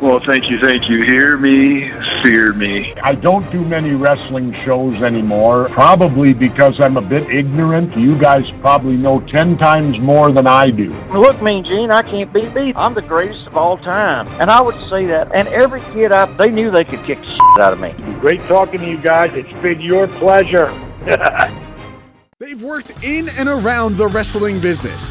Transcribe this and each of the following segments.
Well, thank you. Hear me, fear me. I don't do many wrestling shows anymore, probably because I'm a bit ignorant. You guys probably know 10 times more than I do. Look, Mean Gene, I can't beat me. I'm the greatest of all time, and I would say that. And every kid, they knew they could kick shit out of me. Great talking to you guys. It's been your pleasure. They've worked in and around the wrestling business.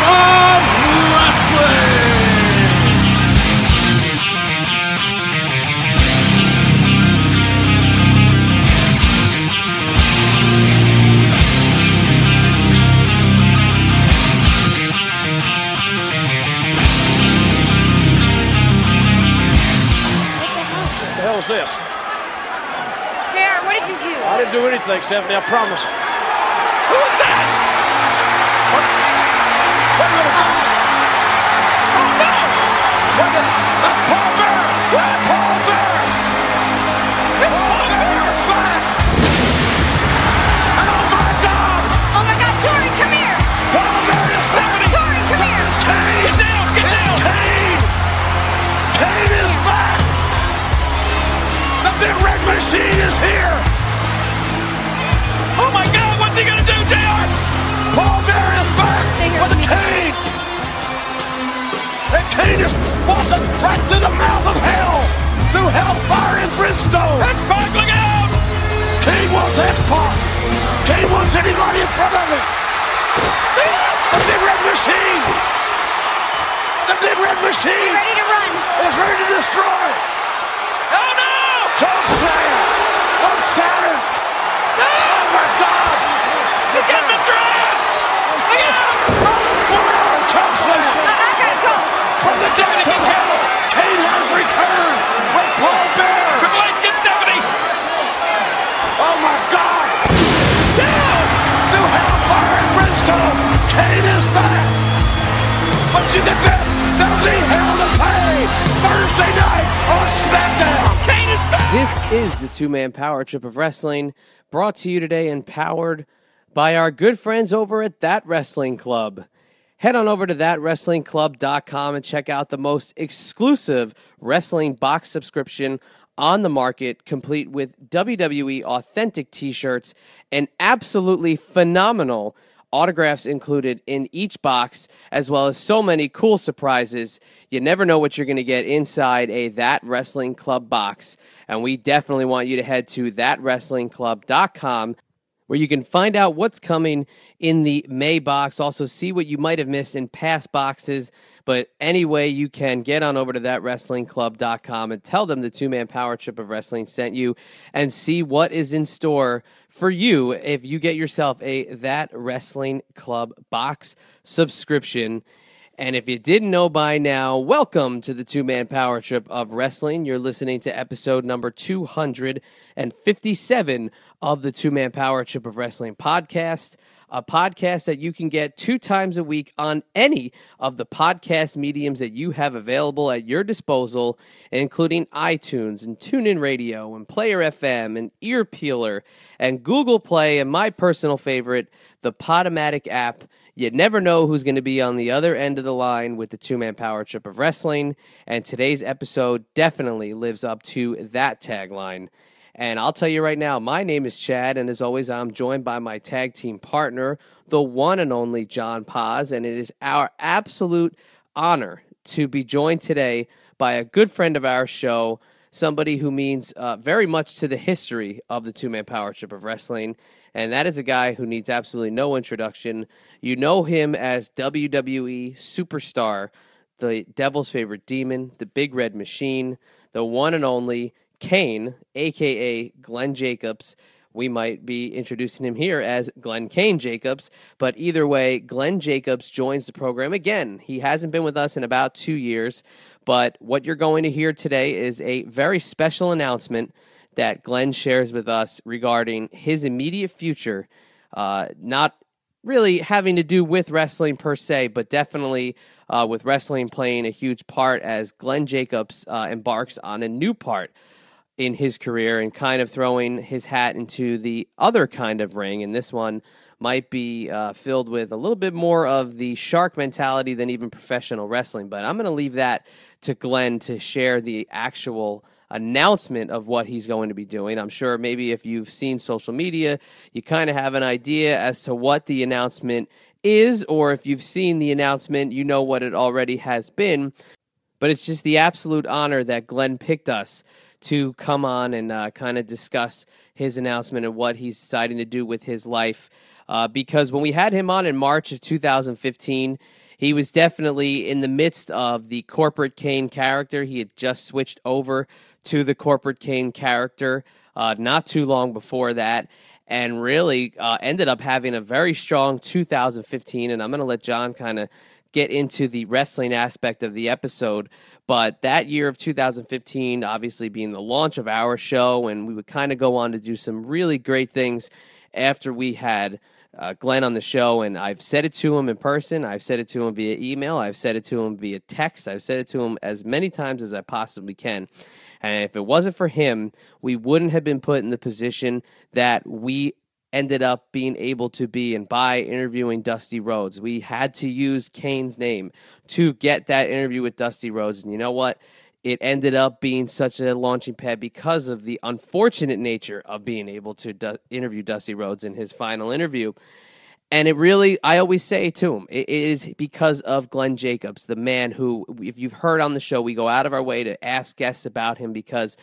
of Wrestling. This? Chair, what did you do? I didn't do anything, Stephanie, I promise. Who was that? What? Oh, no! That's Paul Bearer! Paul Bearer! Paul Bearer's back! And oh my God! Oh my God, Tori, come here! Paul Bearer is Stephanie! Tori, come here! It's Kane! Get down! Kane! Kane is back! The Red Machine is here! Oh my God, what's he gonna do, JR? Paul Bearer is back with a cane! And Kane is walking right through the mouth of hell! Through hellfire and brimstone! X-Pac, look out! Kane wants X-Pac! Kane wants anybody in front of him! The Big Red Machine! The Big Red Machine! Ready to run! Is ready to destroy! Oh no! Tom Slayer! On Saturn! Oh my God! He's got the drive! Look out! One arm, Tom Slayer! I gotta go! From the dead to hell, Kane has returned with Paul Bearer! Triple H gets Stephanie! Oh my God! Down! Through hellfire and brimstone, Kane is back! But you can bet there'll be hell to pay! Thursday night on SmackDown! This is the Two-Man Power Trip of Wrestling, brought to you today and powered by our good friends over at That Wrestling Club. Head on over to ThatWrestlingClub.com and check out the most exclusive wrestling box subscription on the market, complete with WWE authentic t-shirts and absolutely phenomenal autographs included in each box, as well as so many cool surprises. You never know what you're going to get inside a That Wrestling Club box, and we definitely want you to head to ThatWrestlingClub.com, where you can find out what's coming in the May box, also see what you might have missed in past boxes. But anyway, you can get on over to ThatWrestlingClub.com and tell them the Two-Man Power Trip of Wrestling sent you, and see what is in store for you if you get yourself a That Wrestling Club box subscription. And if you didn't know by now, welcome to the Two-Man Power Trip of Wrestling. You're listening to episode number 257 of the Two-Man Power Trip of Wrestling podcast, a podcast that you can get 2 times a week on any of the podcast mediums that you have available at your disposal, including iTunes and TuneIn Radio and Player FM and Ear Peeler and Google Play and my personal favorite, the Podomatic app. You never know who's going to be on the other end of the line with the two-man power trip of wrestling, and today's episode definitely lives up to that tagline. And I'll tell you right now, my name is Chad, and as always, I'm joined by my tag team partner, the one and only John Paz, and it is our absolute honor to be joined today by a good friend of our show, somebody who means very much to the history of the two-man power trip of wrestling, and that is a guy who needs absolutely no introduction. You know him as WWE Superstar, the Devil's Favorite Demon, the Big Red Machine, the one and only Kane, a.k.a. Glenn Jacobs. We might be introducing him here as Glenn Kane Jacobs, but either way, Glenn Jacobs joins the program again. He hasn't been with us in about 2 years, but what you're going to hear today is a very special announcement that Glenn shares with us regarding his immediate future, not really having to do with wrestling per se, but definitely with wrestling playing a huge part as Glenn Jacobs embarks on a new part in his career and kind of throwing his hat into the other kind of ring. And this one might be filled with a little bit more of the shark mentality than even professional wrestling. But I'm going to leave that to Glenn to share the actual announcement of what he's going to be doing. I'm sure maybe if you've seen social media, you kind of have an idea as to what the announcement is, or if you've seen the announcement, you know what it already has been. But it's just the absolute honor that Glenn picked us to come on and kind of discuss his announcement and what he's deciding to do with his life. Because when we had him on in March of 2015, he was definitely in the midst of the corporate Kane character. He had just switched over to the corporate Kane character not too long before that, and really ended up having a very strong 2015. And I'm going to let John kind of get into the wrestling aspect of the episode, but that year of 2015 obviously being the launch of our show, and we would kind of go on to do some really great things after we had Glenn on the show. And I've said it to him in person, I've said it to him via email, I've said it to him via text, I've said it to him as many times as I possibly can. And if it wasn't for him, we wouldn't have been put in the position that we ended up being able to be, and by interviewing Dusty Rhodes. We had to use Kane's name to get that interview with Dusty Rhodes, and you know what? It ended up being such a launching pad because of the unfortunate nature of being able to interview Dusty Rhodes in his final interview. And it really, I always say to him, it is because of Glenn Jacobs, the man who, if you've heard on the show, we go out of our way to ask guests about him because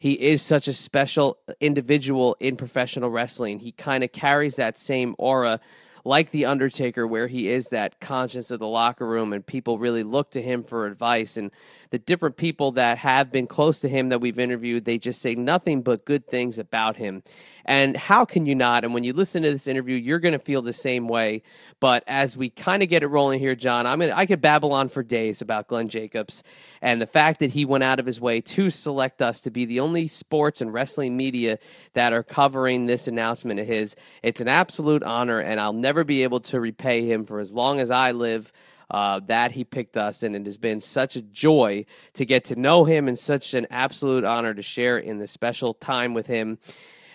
he is such a special individual in professional wrestling. He kind of carries that same aura like The Undertaker, where he is that conscience of the locker room and people really look to him for advice. And the different people that have been close to him that we've interviewed, they just say nothing but good things about him. And how can you not? And when you listen to this interview, you're going to feel the same way. But as we kind of get it rolling here, John, I could babble on for days about Glenn Jacobs and the fact that he went out of his way to select us to be the only sports and wrestling media that are covering this announcement of his. It's an absolute honor, and I'll never be able to repay him for as long as I live that he picked us, and it has been such a joy to get to know him and such an absolute honor to share in this special time with him.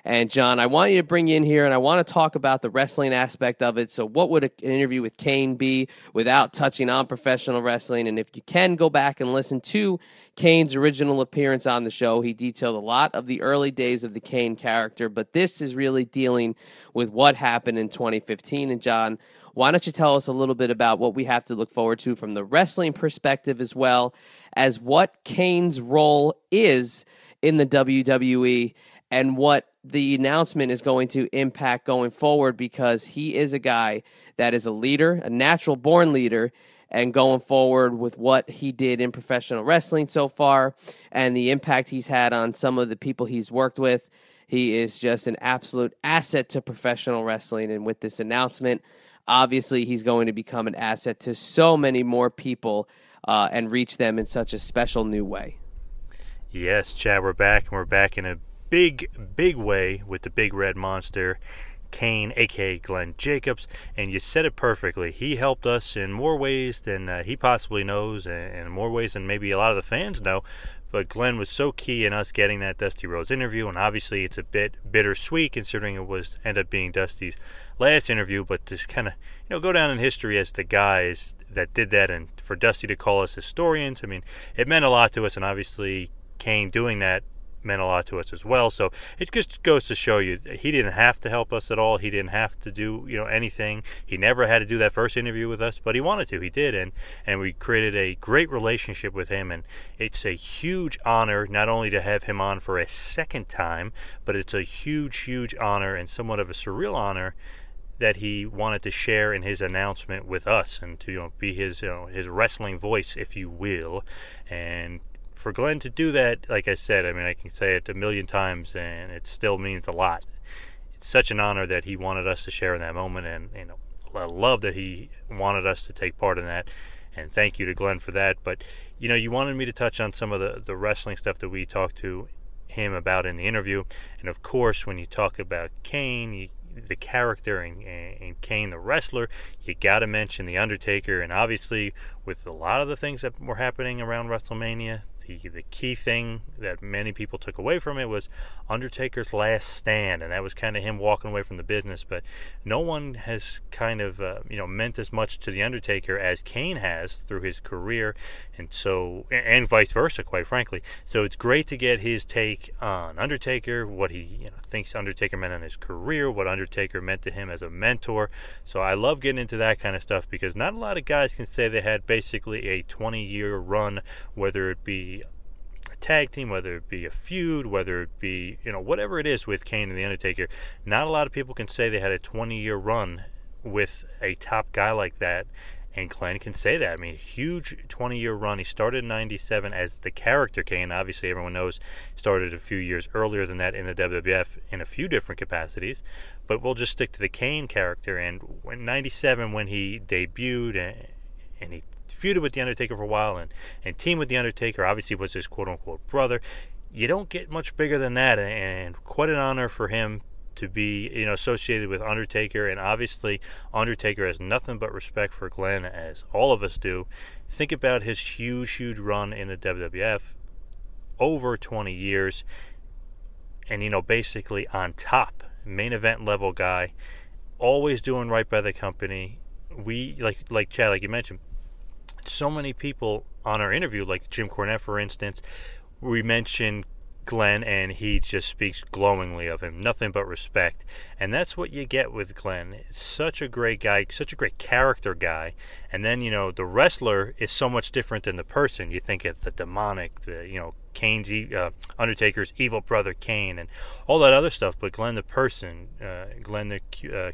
And John, I want you to bring you in here, and I want to talk about the wrestling aspect of it. So what would an interview with Kane be without touching on professional wrestling? And if you can, go back and listen to Kane's original appearance on the show. He detailed a lot of the early days of the Kane character, but this is really dealing with what happened in 2015. And John, why don't you tell us a little bit about what we have to look forward to from the wrestling perspective, as well as what Kane's role is in the WWE and what the announcement is going to impact going forward, because he is a guy that is a leader, a natural born leader, and going forward with what he did in professional wrestling so far and the impact he's had on some of the people he's worked with. He is just an absolute asset to professional wrestling. And with this announcement, obviously he's going to become an asset to so many more people and reach them in such a special new way. Yes, Chad, we're back, and we're back in a big way with the Big Red Monster. Kane, a.k.a. Glenn Jacobs, and you said it perfectly. He helped us in more ways than he possibly knows, and more ways than maybe a lot of the fans know. But Glenn was so key in us getting that Dusty Rhodes interview, and obviously it's a bit bittersweet considering it was end up being Dusty's last interview, but just kind of, you know, go down in history as the guys that did that, and for Dusty to call us historians, I mean, it meant a lot to us, and obviously Kane doing that meant a lot to us as well. So it just goes to show you, he didn't have to help us at all. He didn't have to do, you know, anything. He never had to do that first interview with us, but he wanted to. He did, and we created a great relationship with him, and it's a huge honor not only to have him on for a second time, but it's a huge honor and somewhat of a surreal honor that he wanted to share in his announcement with us, and to, you know, be his, you know, his wrestling voice, if you will. And for Glenn to do that, like I said, I mean, I can say it a million times, and it still means a lot. It's such an honor that he wanted us to share in that moment, and, you know, I love that he wanted us to take part in that, and thank you to Glenn for that. But, you know, you wanted me to touch on some of the wrestling stuff that we talked to him about in the interview, and of course, when you talk about Kane, the character, and Kane the wrestler, you gotta mention The Undertaker, and obviously, with a lot of the things that were happening around WrestleMania, the key thing that many people took away from it was Undertaker's last stand, and that was kind of him walking away from the business. But no one has kind of meant as much to The Undertaker as Kane has through his career, and so, and vice versa, quite frankly. So it's great to get his take on Undertaker, what he thinks Undertaker meant in his career, what Undertaker meant to him as a mentor. So I love getting into that kind of stuff, because not a lot of guys can say they had basically a 20-year run, whether it be a tag team, whether it be a feud, whether it be, whatever it is with Kane and The Undertaker. Not a lot of people can say they had a 20-year run with a top guy like that, and Glenn can say that. I mean, huge 20-year run. He started in 97 as the character Kane. Obviously, everyone knows he started a few years earlier than that in the WWF in a few different capacities, but we'll just stick to the Kane character. And in 97, when he debuted and he feuded with The Undertaker for a while, and teamed with The Undertaker, obviously was his quote-unquote brother. You don't get much bigger than that, and quite an honor for him to be, associated with Undertaker, and obviously Undertaker has nothing but respect for Glenn, as all of us do. Think about his huge run in the WWF, over 20 years, and, basically on top, main event level guy, always doing right by the company. We, like Chad, like you mentioned, so many people on our interview, like Jim Cornette, for instance, we mentioned Glenn, and he just speaks glowingly of him. Nothing but respect. And that's what you get with Glenn. Such a great guy, such a great character guy. And then, the wrestler is so much different than the person. You think of the demonic, the, Kane's, Undertaker's evil brother Kane, and all that other stuff. But Glenn the person, Glenn the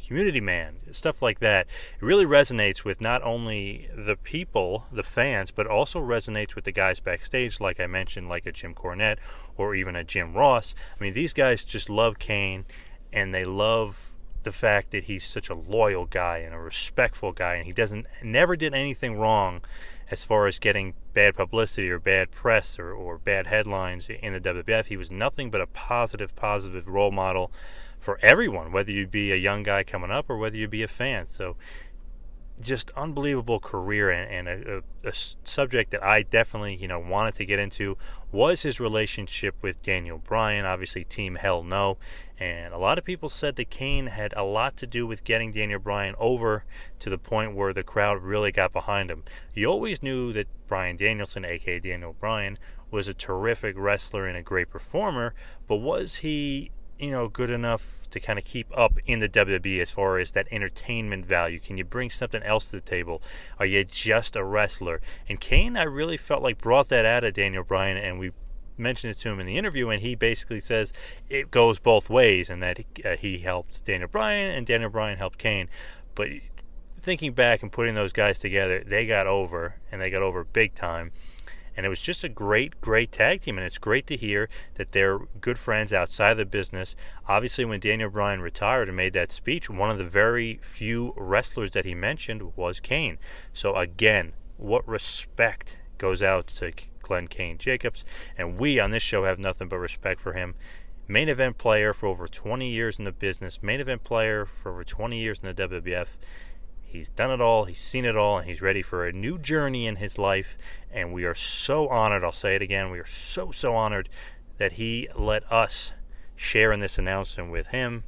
community man, stuff like that, it really resonates with not only the people, the fans, but also resonates with the guys backstage, like I mentioned, like a Jim Cornette, or even a Jim Ross. I mean, these guys just love Kane, and they love the fact that he's such a loyal guy and a respectful guy, and he never did anything wrong as far as getting bad publicity or bad press or bad headlines in the WWF. He was nothing but a positive role model for everyone, whether you be a young guy coming up or whether you be a fan. So just unbelievable career, and a subject that I definitely, wanted to get into was his relationship with Daniel Bryan, obviously Team Hell No. And a lot of people said that Kane had a lot to do with getting Daniel Bryan over to the point where the crowd really got behind him. You always knew that Bryan Danielson, a.k.a. Daniel Bryan, was a terrific wrestler and a great performer, but was he, good enough to kind of keep up in the WWE as far as that entertainment value? Can you bring something else to the table? Are you just a wrestler? And Kane, I really felt like, brought that out of Daniel Bryan, and we mentioned it to him in the interview, and he basically says it goes both ways, and that he helped Daniel Bryan, and Daniel Bryan helped Kane. But thinking back and putting those guys together, they got over, and they got over big time. And it was just a great tag team, and it's great to hear that they're good friends outside of the business. Obviously, when Daniel Bryan retired and made that speech, one of the very few wrestlers that he mentioned was Kane. So again, what respect goes out to Glenn Kane Jacobs, and we on this show have nothing but respect for him. main event player for over 20 years in the business, main event player for over 20 years in the WWF. He's done it all, he's seen it all, and he's ready for a new journey in his life. And we are so honored, I'll say it again, we are so honored that he let us share in this announcement with him.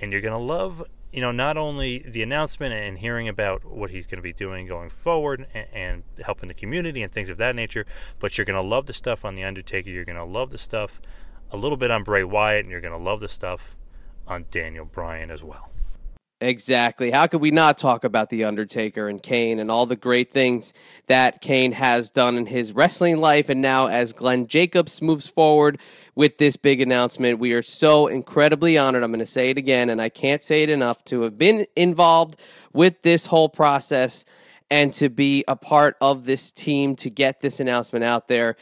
And you're going to love, you know, not only the announcement and hearing about what he's going to be doing going forward and helping the community and things of that nature, but you're going to love the stuff on The Undertaker, you're going to love the stuff a little bit on Bray Wyatt, and you're going to love the stuff on Daniel Bryan as well. Exactly. How could we not talk about The Undertaker and Kane and all the great things that Kane has done in his wrestling life? And now as Glenn Jacobs moves forward with this big announcement, we are so incredibly honored. I'm going to say it again, and I can't say it enough, to have been involved with this whole process and to be a part of this team to get this announcement out there.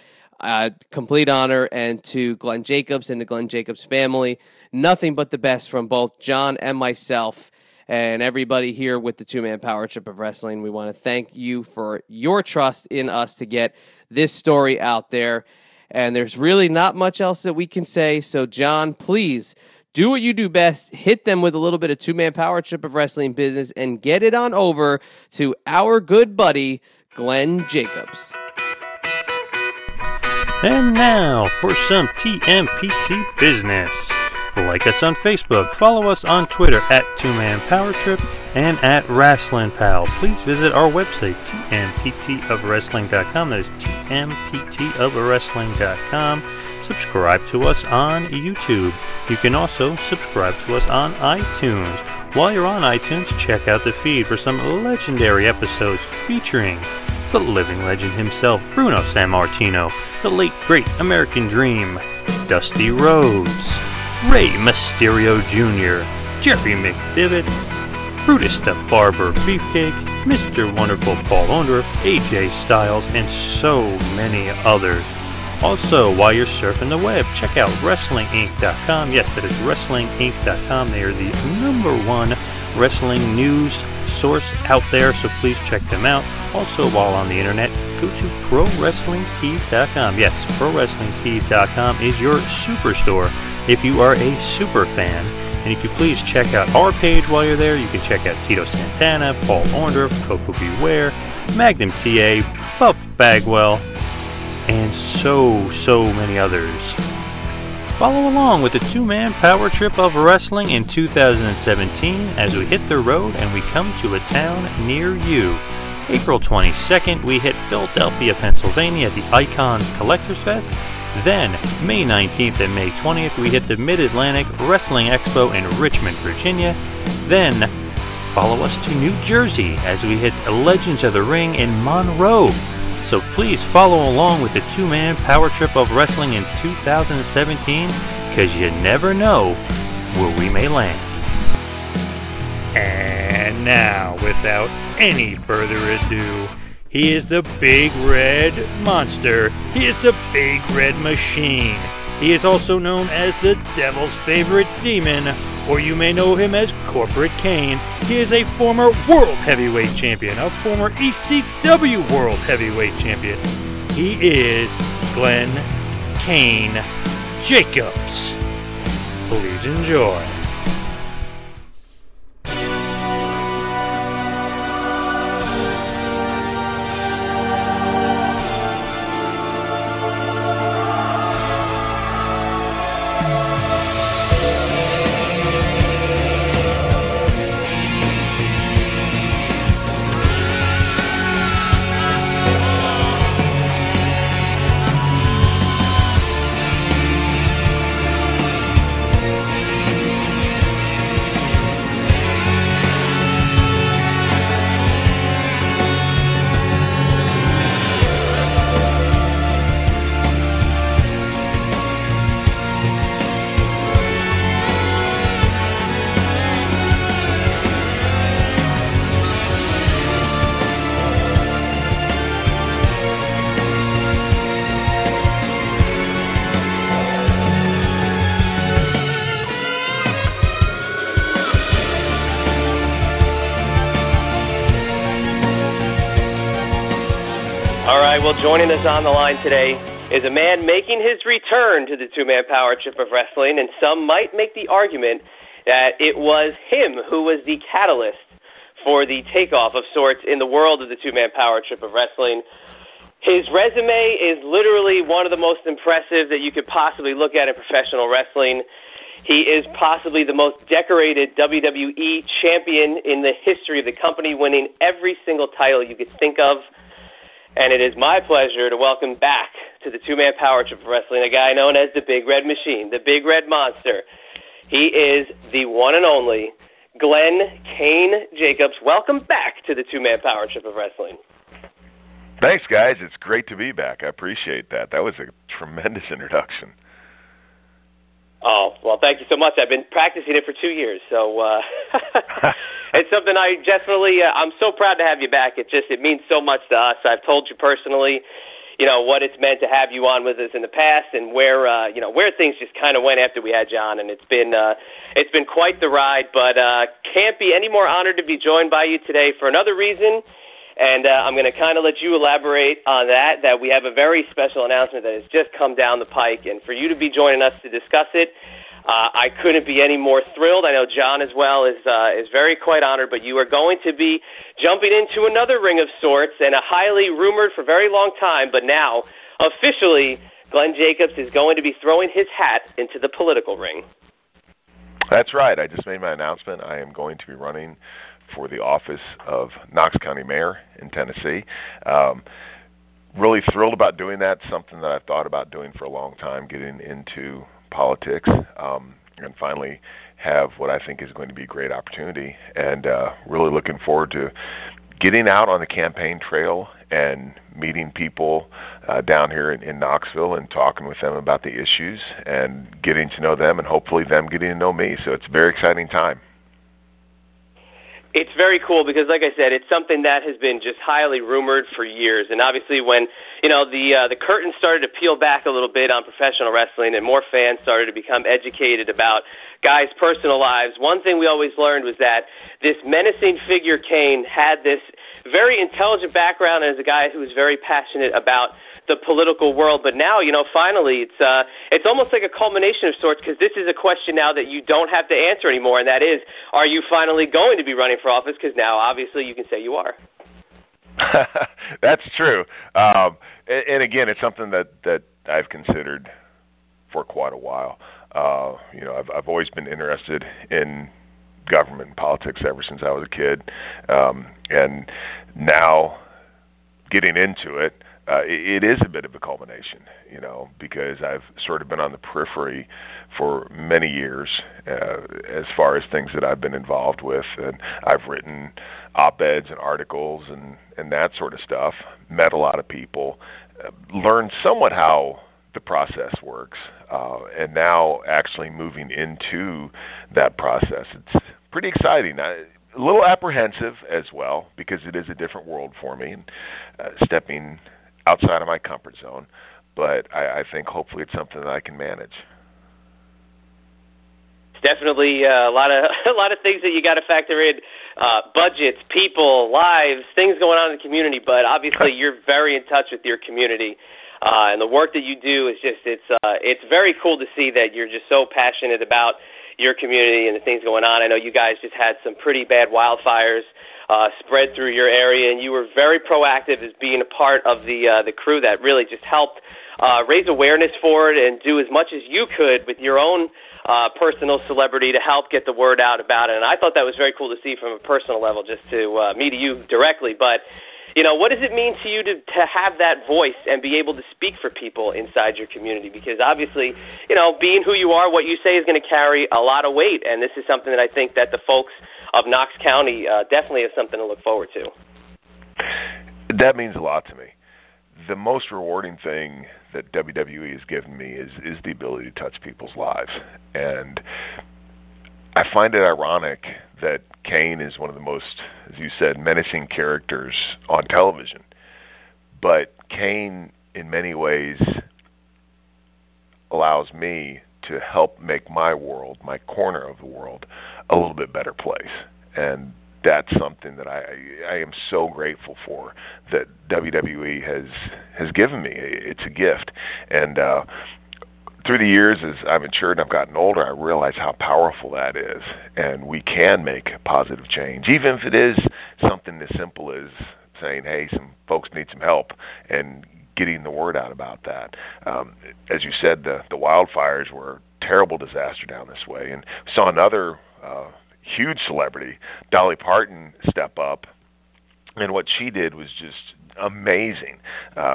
Complete honor, and to Glenn Jacobs and the Glenn Jacobs family, nothing but the best from both John and myself. And everybody here with the two-man power trip of wrestling, we want to thank you for your trust in us to get this story out there. And there's really not much else that we can say. So, John, please do what you do best. Hit them with a little bit of two-man power trip of wrestling business and get it on over to our good buddy, Glenn Jacobs. And now for some TMPT business. Like us on Facebook, follow us on Twitter at 2manpowertrip and at WrestlingPal. Please visit our website, tmptofwrestling.com. That is tmptofwrestling.com. Subscribe to us on YouTube. You can also subscribe to us on iTunes. While you're on iTunes, check out the feed for some legendary episodes featuring the living legend himself, Bruno Sammartino, the late great American Dream, Dusty Rhodes, Rey Mysterio Jr., Jerry McDivitt, Brutus the Barber Beefcake, Mr. Wonderful Paul Orndorff, AJ Styles, and so many others. Also, while you're surfing the web, check out WrestlingInc.com. Yes, that is WrestlingInc.com. They are the #1 wrestling news source out there, so please check them out. Also, while on the internet, go to ProWrestlingTees.com. Yes, ProWrestlingTees.com is your superstore if you are a super fan. And you can please check out our page while you're there. You can check out Tito Santana, Paul Orndorff, Coco Beware, Magnum TA, Buff Bagwell, and so many others. Follow along with the two-man power trip of wrestling in 2017 as we hit the road and we come to a town near you. April 22nd, we hit Philadelphia, Pennsylvania at the Icons Collectors Fest. Then, May 19th and May 20th, we hit the Mid-Atlantic Wrestling Expo in Richmond, Virginia. Then, follow us to New Jersey as we hit Legends of the Ring in Monroe. So please follow along with the two-man power trip of wrestling in 2017, because you never know where we may land. And now, without any further ado, he is the Big Red Monster. He is the Big Red Machine. He is also known as the Devil's Favorite Demon, or you may know him as Corporate Kane. He is a former World Heavyweight Champion, a former ECW World Heavyweight Champion. He is Glenn Kane Jacobs. Please enjoy. Joining us on the line today is a man making his return to the two-man power trip of wrestling, and some might make the argument that it was him who was the catalyst for the takeoff of sorts in the world of the two-man power trip of wrestling. His resume is literally one of the most impressive that you could possibly look at in professional wrestling. He is possibly the most decorated WWE champion in the history of the company, winning every single title you could think of. And it is my pleasure to welcome back to the two-man power trip of wrestling a guy known as the Big Red Machine, the Big Red Monster. He is the one and only Glenn Kane Jacobs. Welcome back to the two-man power trip of wrestling. Thanks, guys. It's great to be back. I appreciate that. That was a tremendous introduction. Oh, well, thank you so much. I've been practicing it for 2 years, so it's something I definitely, I'm so proud to have you back. It means so much to us. I've told you personally, you know, what it's meant to have you on with us in the past, and where things just kind of went after we had you on, and it's been quite the ride, but can't be any more honored to be joined by you today for another reason. And I'm going to kind of let you elaborate on that we have a very special announcement that has just come down the pike. And for you to be joining us to discuss it, I couldn't be any more thrilled. I know John as well is very quite honored, but you are going to be jumping into another ring of sorts and a highly rumored for a very long time. But now, officially, Glenn Jacobs is going to be throwing his hat into the political ring. That's right. I just made my announcement. I am going to be running for the office of Knox County Mayor in Tennessee. Really thrilled about doing that. Something that I've thought about doing for a long time, getting into politics, and finally have what I think is going to be a great opportunity. And really looking forward to getting out on the campaign trail and meeting people down here in Knoxville and talking with them about the issues and getting to know them, and hopefully them getting to know me. So it's a very exciting time. It's very cool because, like I said, it's something that has been just highly rumored for years. And obviously when, you know, the curtain started to peel back a little bit on professional wrestling and more fans started to become educated about guys' personal lives, one thing we always learned was that this menacing figure, Kane, had this very intelligent background and is a guy who was very passionate about the political world. But now, you know, finally, it's almost like a culmination of sorts, because this is a question now that you don't have to answer anymore, and that is, are you finally going to be running for office? Because now, obviously, you can say you are. That's true. And again, it's something that I've considered for quite a while. You know, I've always been interested in government and politics ever since I was a kid. And now getting into it, it is a bit of a culmination, you know, because I've sort of been on the periphery for many years as far as things that I've been involved with. And I've written op-eds and articles and that sort of stuff, met a lot of people, learned somewhat how the process works, and now actually moving into that process. It's pretty exciting. A little apprehensive as well, because it is a different world for me, and stepping outside of my comfort zone, but I think hopefully it's something that I can manage. Definitely a lot of things that you got to factor in, budgets, people, lives, things going on in the community, but obviously you're very in touch with your community, and the work that you do is just, it's very cool to see that you're just so passionate about your community and the things going on. I know you guys just had some pretty bad wildfires spread through your area, and you were very proactive as being a part of the crew that really just helped raise awareness for it and do as much as you could with your own personal celebrity to help get the word out about it. And I thought that was very cool to see from a personal level, just to me to you directly. But, you know, what does it mean to you to have that voice and be able to speak for people inside your community? Because obviously, you know, being who you are, what you say is going to carry a lot of weight, and this is something that I think that the folks of Knox County definitely have something to look forward to. That means a lot to me. The most rewarding thing that WWE has given me is the ability to touch people's lives. And I find it ironic that Kane is one of the most, as you said, menacing characters on television. But Kane, in many ways, allows me to help make my world, my corner of the world, a little bit better place. And that's something that I am so grateful for that WWE has given me. It's a gift. And through the years, as I've matured and I've gotten older, I realize how powerful that is. And we can make positive change, even if it is something as simple as saying, hey, some folks need some help, and getting the word out about that. As you said, the wildfires were a terrible disaster down this way. And saw another huge celebrity, Dolly Parton, step up. And what she did was just amazing,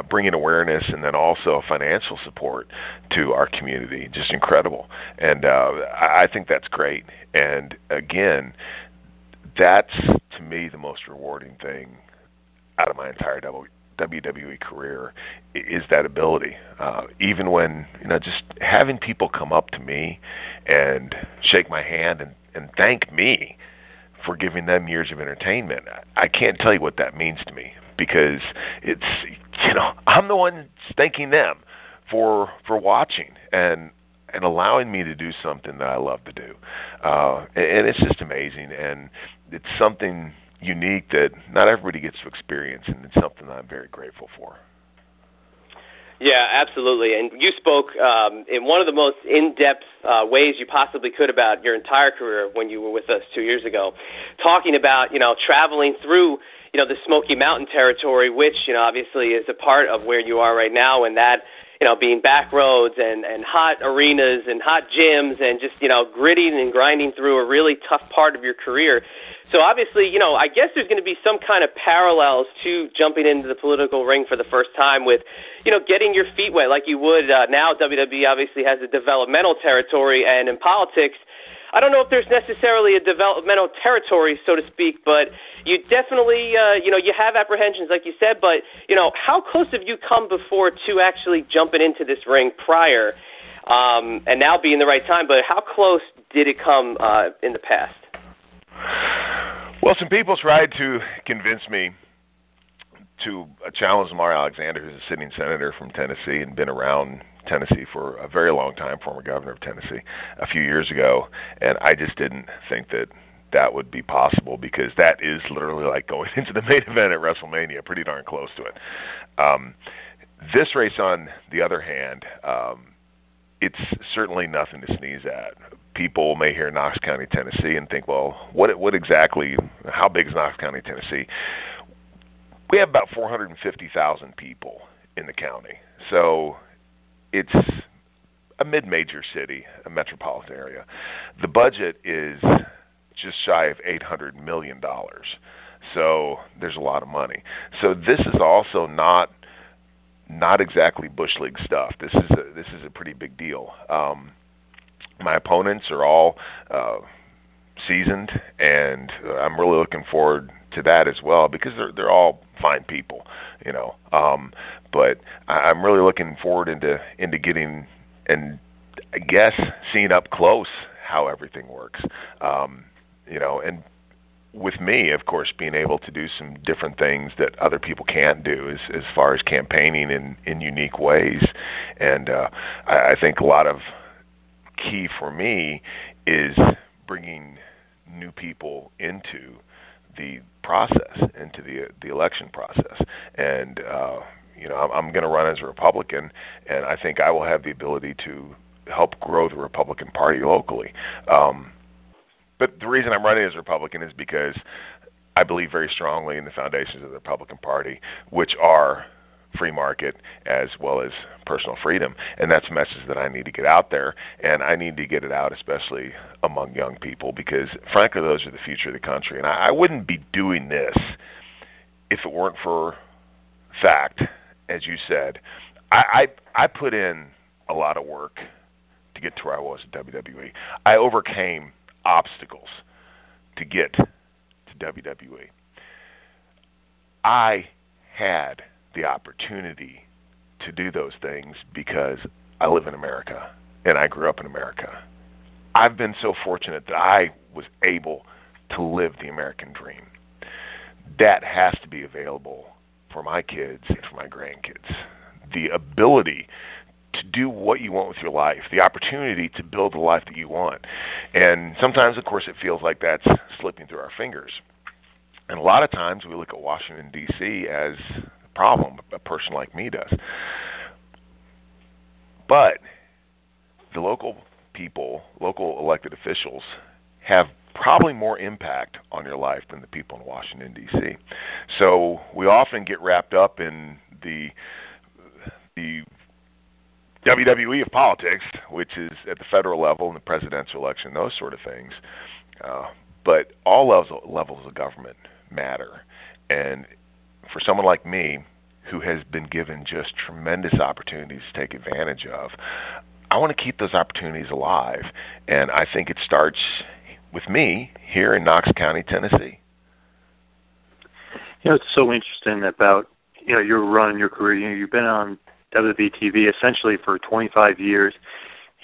bringing awareness and then also financial support to our community. Just incredible. And I think that's great. And again, that's to me the most rewarding thing out of my entire WWE career, is that ability. Even when, just having people come up to me and shake my hand and thank me for giving them years of entertainment, I can't tell you what that means to me, because it's, I'm the one thanking them for watching and allowing me to do something that I love to do. And it's just amazing. And it's something unique that not everybody gets to experience, and it's something that I'm very grateful for. Yeah, absolutely. And you spoke in one of the most in-depth ways you possibly could about your entire career when you were with us 2 years ago, talking about, traveling through, the Smoky Mountain territory, which, obviously is a part of where you are right now, and that, being back roads and hot arenas and hot gyms and just, gritting and grinding through a really tough part of your career. So obviously, I guess there's going to be some kind of parallels to jumping into the political ring for the first time with, getting your feet wet like you would now. WWE obviously has a developmental territory, and in politics, I don't know if there's necessarily a developmental territory, so to speak, but you definitely, you have apprehensions, like you said, but, how close have you come before to actually jumping into this ring prior, and now being the right time, but how close did it come in the past? Well, some people tried to convince me to challenge Lamar Alexander, who's a sitting senator from Tennessee and been around Tennessee for a very long time, former governor of Tennessee, a few years ago, and I just didn't think that would be possible, because that is literally like going into the main event at WrestleMania, pretty darn close to it. This race, on the other hand, it's certainly nothing to sneeze at. People may hear Knox County, Tennessee, and think, well, what exactly, how big is Knox County, Tennessee? We have about 450,000 people in the county. So it's a mid-major city, a metropolitan area. The budget is just shy of $800 million. So there's a lot of money. So this is also not exactly Bush League stuff. This is a pretty big deal. My opponents are all seasoned, and I'm really looking forward to that as well, because they're all fine people, But I'm really looking forward into getting, and I guess seeing up close how everything works, and. With me, of course, being able to do some different things that other people can't do as far as campaigning in unique ways. And I think a lot of key for me is bringing new people into the process, into the election process. And, I'm going to run as a Republican, and I think I will have the ability to help grow the Republican Party locally. But the reason I'm running as a Republican is because I believe very strongly in the foundations of the Republican Party, which are free market as well as personal freedom. And that's a message that I need to get out there, and I need to get it out especially among young people, because, frankly, those are the future of the country. And I wouldn't be doing this if it weren't for fact, as you said. I put in a lot of work to get to where I was at WWE. I overcame obstacles to get to WWE. I had the opportunity to do those things because I live in America and I grew up in America. I've been so fortunate that I was able to live the American dream. That has to be available for my kids and for my grandkids. The ability to do what you want with your life, the opportunity to build the life that you want. And sometimes, of course, it feels like that's slipping through our fingers. And a lot of times we look at Washington, D.C. as a problem, a person like me does. But the local people, local elected officials, have probably more impact on your life than the people in Washington, D.C. So we often get wrapped up in the WWE of politics, which is at the federal level and the presidential election, those sort of things. But all levels of government matter. And for someone like me, who has been given just tremendous opportunities to take advantage of, I want to keep those opportunities alive. And I think it starts with me here in Knox County, Tennessee. You know, it's so interesting about, you know, your run in your career. You know, you've been on WWE TV essentially for 25 years.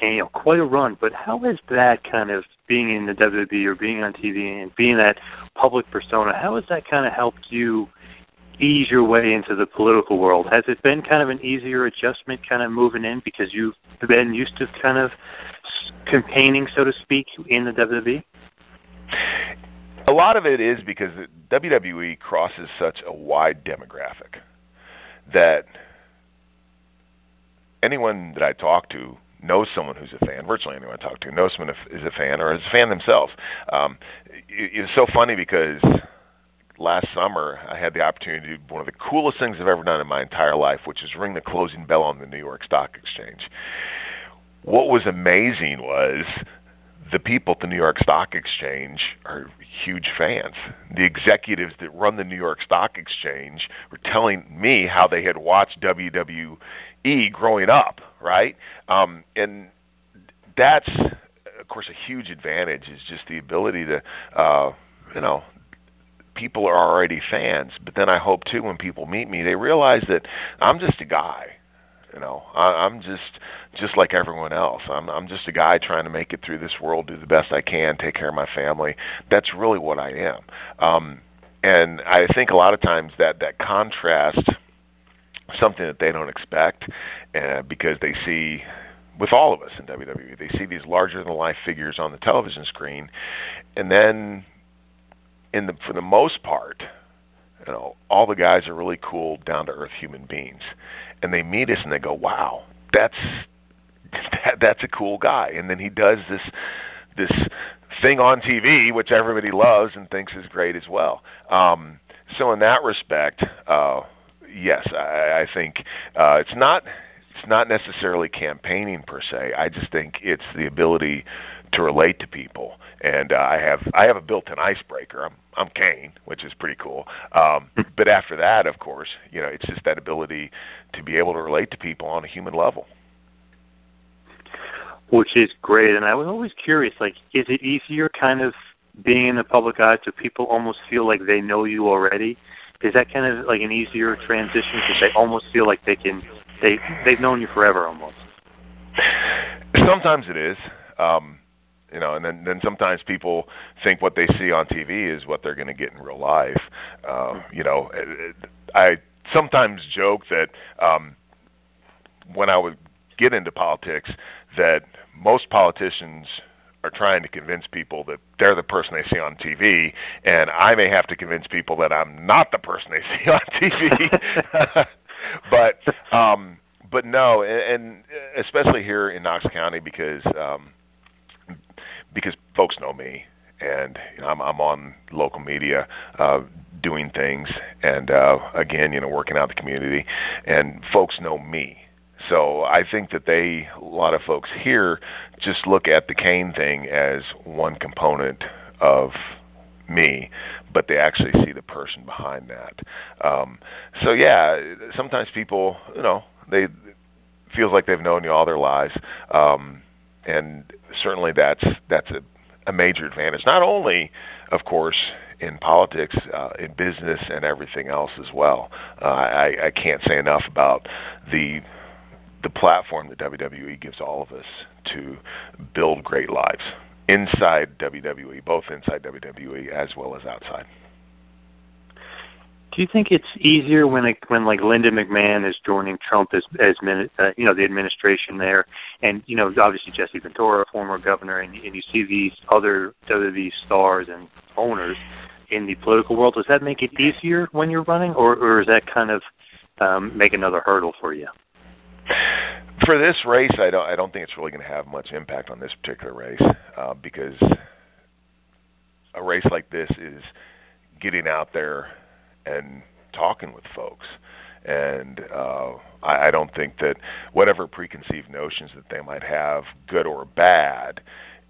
And, you know, quite a run, but how has that kind of being in the WWE or being on TV and being that public persona, how has that kind of helped you ease your way into the political world? Has it been kind of an easier adjustment kind of moving in because you've been used to kind of campaigning, so to speak, in the WWE? A lot of it is because the WWE crosses such a wide demographic that anyone that I talk to knows someone who's a fan. Virtually anyone I talk to knows someone is a fan or is a fan themselves. It's so funny because last summer I had the opportunity to do one of the coolest things I've ever done in my entire life, which is ring the closing bell on the New York Stock Exchange. What was amazing was the people at the New York Stock Exchange are huge fans. The executives that run the New York Stock Exchange were telling me how they had watched WWE growing up, right? And that's, of course, a huge advantage, is just the ability to, you know, people are already fans. But then I hope, too, when people meet me, they realize that I'm just a guy. You know, I'm just like everyone else. I'm just a guy trying to make it through this world, do the best I can, take care of my family. That's really what I am. And I think a lot of times that contrast, something that they don't expect, because they see, with all of us in WWE, they see these larger-than-life figures on the television screen, and then for the most part, you know, all the guys are really cool, down-to-earth human beings. And they meet us and they go, wow, that's a cool guy. And then he does this thing on TV, which everybody loves and thinks is great as well. So in that respect, yes, I think it's not necessarily campaigning per se. I just think it's the ability to relate to people. And I have a built-in icebreaker. I'm Kane, which is pretty cool. But after that, of course, you know, it's just that ability to be able to relate to people on a human level, which is great. And I was always curious, like, is it easier kind of being in the public eye so people almost feel like they know you already? Is that kind of like an easier transition because they almost feel like they've known you forever almost? Sometimes it is. You know, and then sometimes people think what they see on TV is what they're going to get in real life. You know, I sometimes joke that when I would get into politics, that most politicians are trying to convince people that they're the person they see on TV, and I may have to convince people that I'm not the person they see on TV. But no, and especially here in Knox County, because folks know me, and you know, I'm on local media doing things, and again, you know, working out the community, and folks know me. So I think that a lot of folks here just look at the Kane thing as one component of me, but they actually see the person behind that. So yeah, sometimes people, you know, they feels like they've known you all their lives. And certainly that's a major advantage, not only, of course, in politics, in business, and everything else as well. I can't say enough about the platform that WWE gives all of us to build great lives inside WWE, both inside WWE as well as outside. Do you think it's easier when like Linda McMahon is joining Trump as you know, the administration there, and you know, obviously Jesse Ventura, former governor, and you see these other WWE stars and owners in the political world, does that make it easier when you're running, or is that kind of make another hurdle for you? For this race, I don't think it's really going to have much impact on this particular race because a race like this is getting out there and talking with folks. And I don't think that whatever preconceived notions that they might have, good or bad,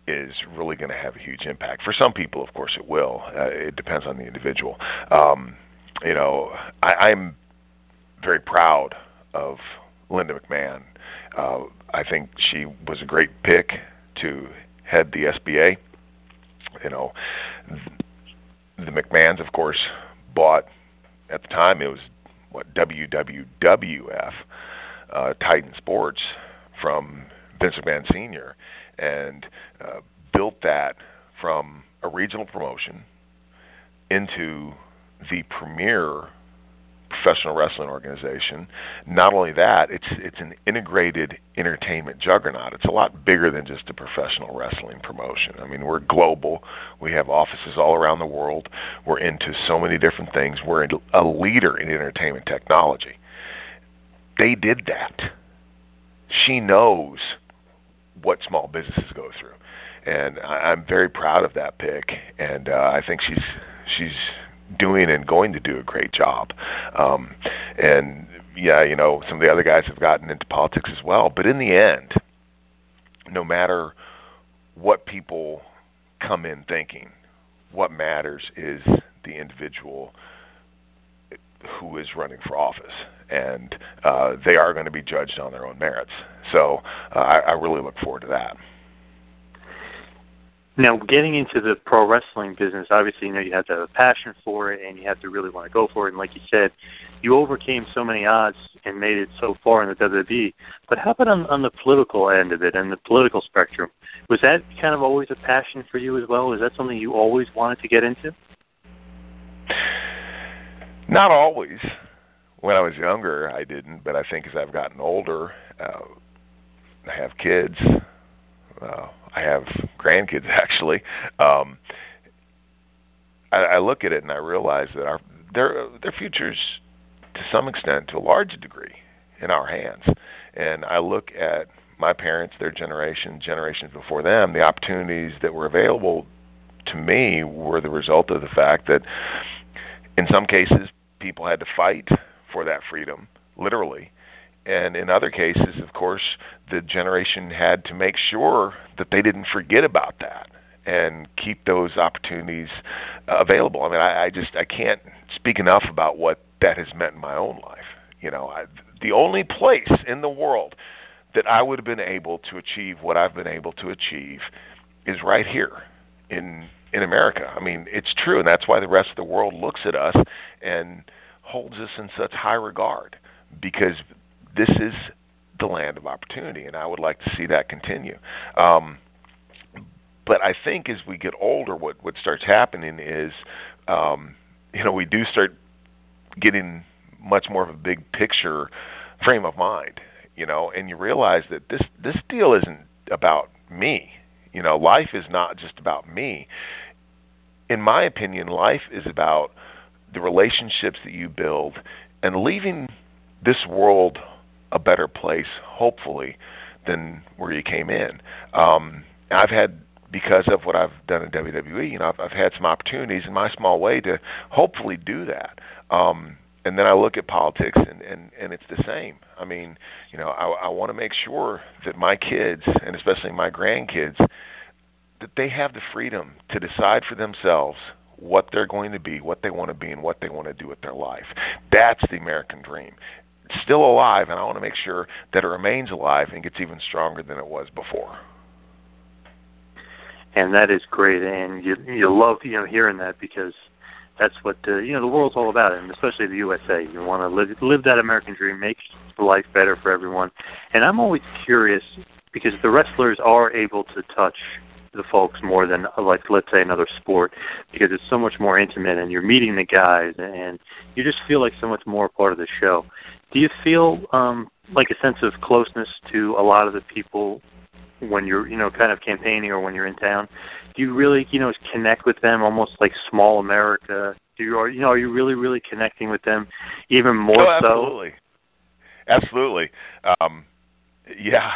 is really going to have a huge impact. For some people, of course, it will. It depends on the individual. I'm very proud of Linda McMahon. I think she was a great pick to head the SBA. You know, the McMahons, of course, bought, at the time it was, WWWF, Titan Sports, from Vince McMahon Sr., and built that from a regional promotion into the premier professional wrestling organization. Not only that, it's an integrated entertainment juggernaut. It's a lot bigger than just a professional wrestling promotion. I mean, we're global. We have offices all around the world. We're into so many different things. We're a leader in entertainment technology. They did that. She knows what small businesses go through. And I'm very proud of that pick, and I think she's doing and going to do a great job. And yeah, you know, some of the other guys have gotten into politics as well, but in the end, no matter what people come in thinking, what matters is the individual who is running for office, and they are going to be judged on their own merits. So I really look forward to that. Now, getting into the pro wrestling business, obviously, you know, you have to have a passion for it, and you have to really want to go for it. And like you said, you overcame so many odds and made it so far in the WWE. But how about on the political end of it and the political spectrum? Was that kind of always a passion for you as well? Is that something you always wanted to get into? Not always. When I was younger, I didn't. But I think as I've gotten older, I have kids. I have grandkids, actually. I look at it and I realize that their future's, to some extent, to a large degree, in our hands. And I look at my parents, their generation, generations before them, the opportunities that were available to me were the result of the fact that, in some cases, people had to fight for that freedom, literally. And in other cases, of course, the generation had to make sure that they didn't forget about that and keep those opportunities available. I mean, I can't speak enough about what that has meant in my own life. You know, the only place in the world that I would have been able to achieve what I've been able to achieve is right here in America. I mean, it's true, and that's why the rest of the world looks at us and holds us in such high regard, because this is the land of opportunity, and I would like to see that continue. But I think as we get older, what starts happening is, we do start getting much more of a big picture frame of mind, and you realize that this deal isn't about me. Life is not just about me. In my opinion, life is about the relationships that you build and leaving this world a better place, hopefully, than where you came in. I've had, because of what I've done in WWE, I've had some opportunities in my small way to hopefully do that. And then I look at politics, and it's the same. I mean, I want to make sure that my kids, and especially my grandkids, that they have the freedom to decide for themselves what they're going to be, what they want to be, and what they want to do with their life. That's the American dream. It's still alive, and I want to make sure that it remains alive and gets even stronger than it was before. And that is great, and you love hearing that, because that's what the world's all about, and especially the USA. You want to live that American dream, make life better for everyone. And I'm always curious, because the wrestlers are able to touch the folks more than, like, let's say, another sport, because it's so much more intimate and you're meeting the guys and you just feel like so much more part of the show. Do you feel like a sense of closeness to a lot of the people when you're, you know, kind of campaigning or when you're in town? Do you really, you know, connect with them almost like small America? Do you, or, you know, are you really, really connecting with them even more so? Absolutely. Yeah.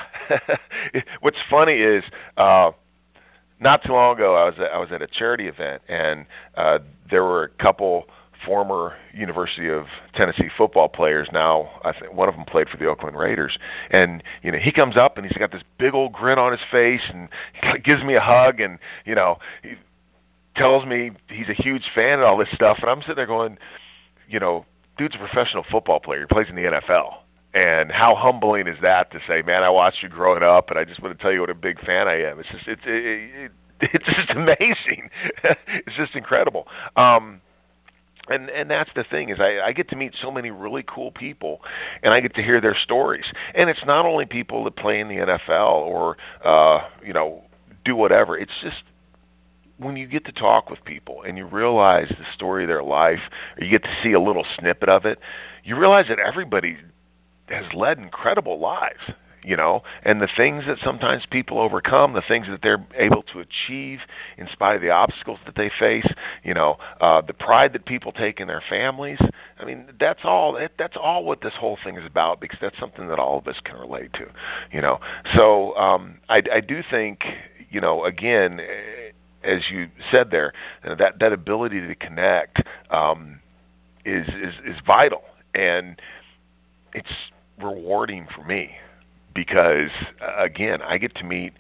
What's funny is not too long ago I was at a charity event, and there were a couple former University of Tennessee football players. Now, I think one of them played for the Oakland Raiders. And, you know, he comes up and he's got this big old grin on his face and he gives me a hug and, you know, he tells me he's a huge fan and all this stuff. And I'm sitting there going, you know, dude's a professional football player. He plays in the NFL. And how humbling is that to say, man, I watched you growing up and I just want to tell you what a big fan I am. It's just, it's just amazing. It's just incredible. And that's the thing, is I get to meet so many really cool people, and I get to hear their stories. And it's not only people that play in the NFL or, you know, do whatever. It's just when you get to talk with people and you realize the story of their life, or you get to see a little snippet of it, you realize that everybody has led incredible lives, you know, and the things that sometimes people overcome, the things that they're able to achieve in spite of the obstacles that they face, you know, the pride that people take in their families. I mean, that's all what this whole thing is about, because that's something that all of us can relate to, you know. So I do think, you know, again, as you said there, that ability to connect is vital, and it's rewarding for me. Because, again, I get to meet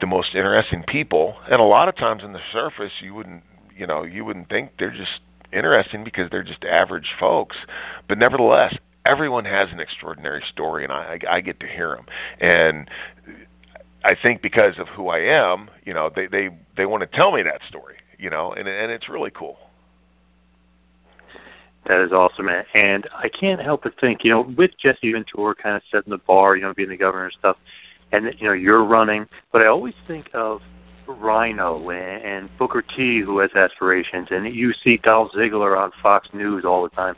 the most interesting people, and a lot of times on the surface, you wouldn't think they're just interesting, because they're just average folks. But nevertheless, everyone has an extraordinary story, and I get to hear them. And I think because of who I am, you know, they want to tell me that story, you know, and it's really cool. That is awesome, man. And I can't help but think, you know, with Jesse Ventura kind of setting the bar, you know, being the governor and stuff, and, you know, you're running, but I always think of Rhino and Booker T, who has aspirations, and you see Dolph Ziggler on Fox News all the time.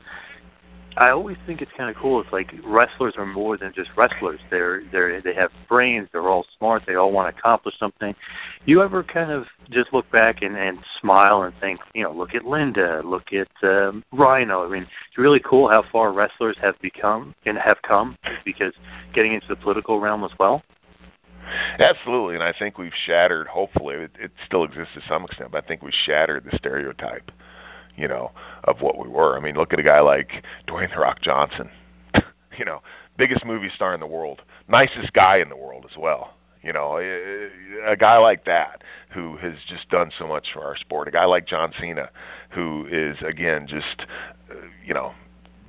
I always think it's kind of cool. It's like wrestlers are more than just wrestlers. They have brains. They're all smart. They all want to accomplish something. You ever kind of just look back and smile and think, you know, look at Linda, look at Rhino. I mean, it's really cool how far wrestlers have become and have come, because getting into the political realm as well. Absolutely, and I think we've shattered, hopefully, it still exists to some extent, but I think we shattered the stereotype, you know, of what we were. I mean, look at a guy like Dwayne The Rock Johnson, you know, biggest movie star in the world, nicest guy in the world as well. You know, a guy like that who has just done so much for our sport, a guy like John Cena, who is, again, just, you know,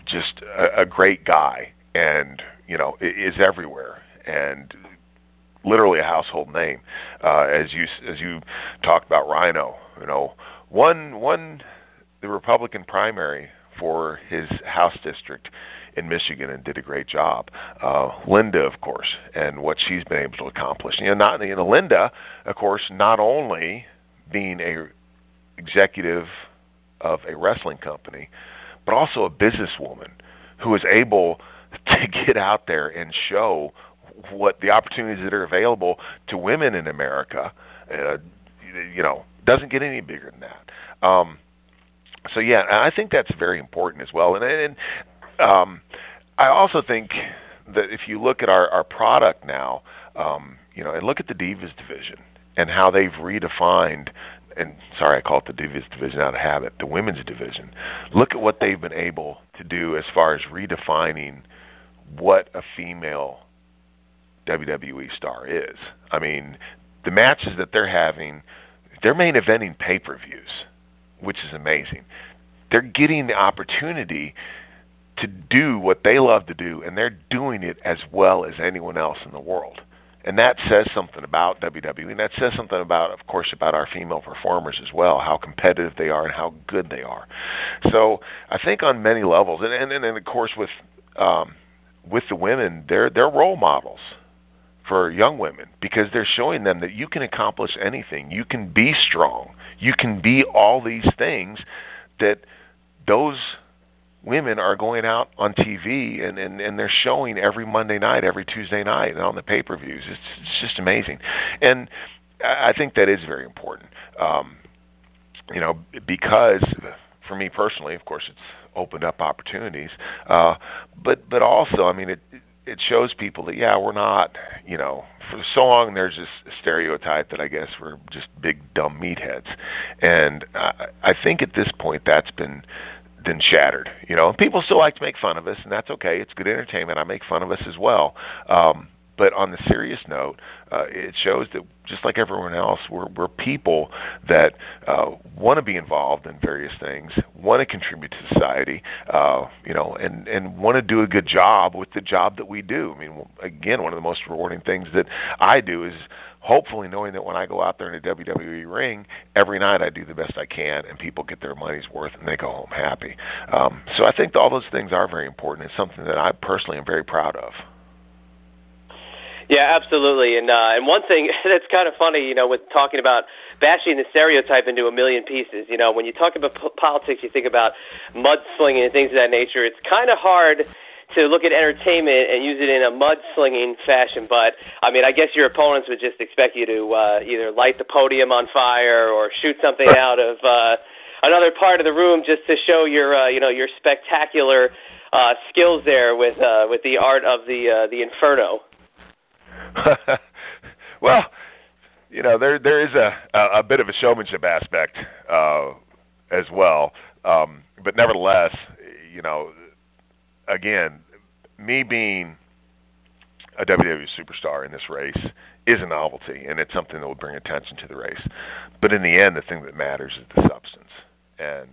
just a great guy, and, you know, is everywhere and literally a household name. As you talked about Rhino, you know, the Republican primary for his House district in Michigan, and did a great job. Linda, of course, and what she's been able to accomplish. You know, Linda, of course, not only being a executive of a wrestling company, but also a businesswoman who is able to get out there and show what the opportunities that are available to women in America. You know, doesn't get any bigger than that. So, yeah, I think that's very important as well. And I also think that if you look at our product now, you know, and look at the Divas division and how they've redefined, and sorry, I call it the Divas division out of habit, the women's division. Look at what they've been able to do as far as redefining what a female WWE star is. I mean, the matches that they're having, they're main eventing pay-per-views, which is amazing. They're getting the opportunity to do what they love to do, and they're doing it as well as anyone else in the world. And that says something about WWE, and that says something about, of course, about our female performers as well, how competitive they are and how good they are. So I think on many levels, and of course with the women, they're role models for young women, because they're showing them that you can accomplish anything. You can be strong. You can be all these things that those women are going out on TV and they're showing every Monday night, every Tuesday night, and on the pay-per-views. It's just amazing. And I think that is very important, you know, because for me personally, of course, it's opened up opportunities. But also, I mean, it shows people that, yeah, we're not, you know, for so long there's this stereotype that I guess we're just big, dumb meatheads. And I think at this point that's been shattered, you know. People still like to make fun of us, and that's okay. It's good entertainment. I make fun of us as well. But on the serious note, it shows that just like everyone else, we're people that want to be involved in various things, want to contribute to society, you know, and want to do a good job with the job that we do. I mean, again, one of the most rewarding things that I do is hopefully knowing that when I go out there in a WWE ring, every night I do the best I can, and people get their money's worth, and they go home happy. So I think all those things are very important. It's something that I personally am very proud of. Yeah, absolutely, and one thing that's kind of funny, you know, with talking about bashing the stereotype into a million pieces, you know, when you talk about politics, you think about mudslinging and things of that nature. It's kind of hard to look at entertainment and use it in a mudslinging fashion, but, I mean, I guess your opponents would just expect you to either light the podium on fire or shoot something out of another part of the room just to show your, you know, your spectacular skills there with the art of the inferno. Well, you know, there is a bit of a showmanship aspect as well, but nevertheless, you know, again, me being a WWE superstar in this race is a novelty, and it's something that will bring attention to the race. But in the end, the thing that matters is the substance and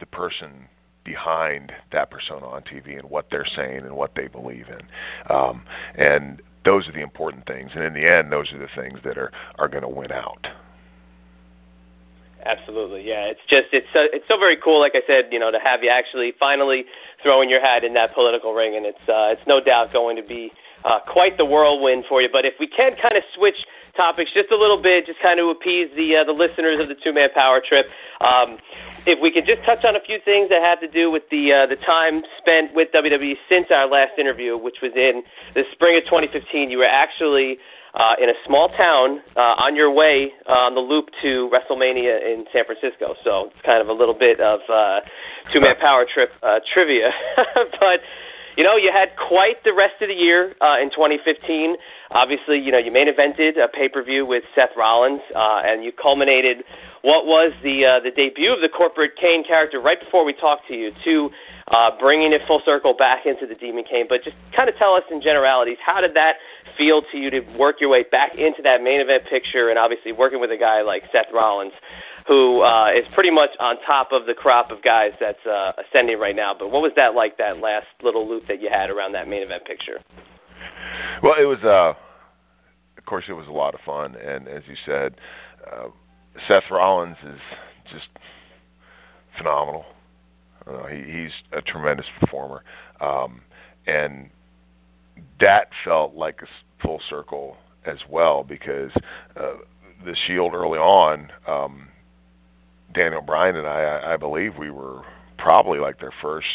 the person behind that persona on TV and what they're saying and what they believe in, and those are the important things, and in the end, those are the things that are going to win out. Absolutely, yeah. It's just it's so very cool. Like I said, you know, to have you actually finally throwing your hat in that political ring, and it's no doubt going to be quite the whirlwind for you. But if we can kind of switch topics just a little bit, just kind of appease the listeners of the Two-Man Power Trip. If we could just touch on a few things that have to do with the time spent with WWE since our last interview, which was in the spring of 2015. You were actually in a small town on your way on the loop to WrestleMania in San Francisco. So it's kind of a little bit of Two-Man Power Trip trivia. But you know, you had quite the rest of the year in 2015. Obviously, you know, you main evented a pay-per-view with Seth Rollins, and you culminated what was the debut of the corporate Kane character right before we talked to you, to bringing it full circle back into the Demon Kane. But just kind of tell us in generalities, how did that feel to you to work your way back into that main event picture and obviously working with a guy like Seth Rollins, who is pretty much on top of the crop of guys that's ascending right now. But what was that like, that last little loop that you had around that main event picture? Well, it was, of course, it was a lot of fun. And as you said, Seth Rollins is just phenomenal. He's a tremendous performer. And that felt like a full circle as well, because the Shield early on, Daniel Bryan and I believe we were probably like their first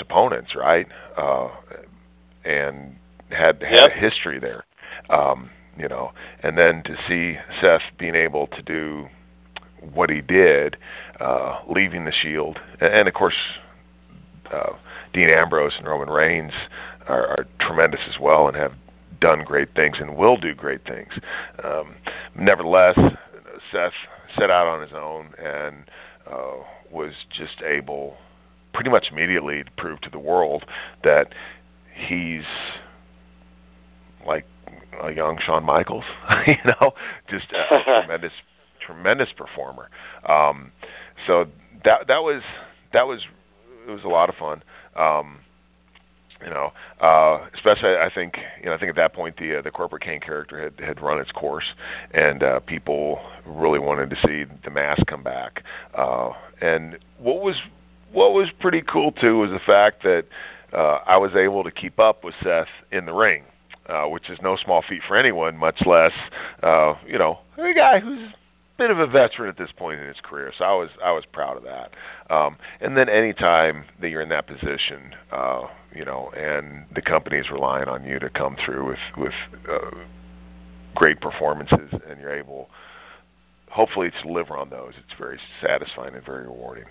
opponents, right? And had a history there, you know. And then to see Seth being able to do what he did, leaving the Shield, and of course, Dean Ambrose and Roman Reigns are tremendous as well, and have done great things and will do great things. Nevertheless, Seth set out on his own and was just able pretty much immediately to prove to the world that he's like a young Shawn Michaels, you know, just a tremendous performer. So that was it was a lot of fun. You know, especially I think at that point the corporate Kane character had run its course, and people really wanted to see the mask come back. And what was pretty cool too was the fact that I was able to keep up with Seth in the ring, which is no small feat for anyone, much less you know, a guy who's bit of a veteran at this point in his career, so I was proud of that. And then any time that you're in that position, you know, and the company's relying on you to come through with great performances, and you're able, hopefully, to deliver on those, it's very satisfying and very rewarding.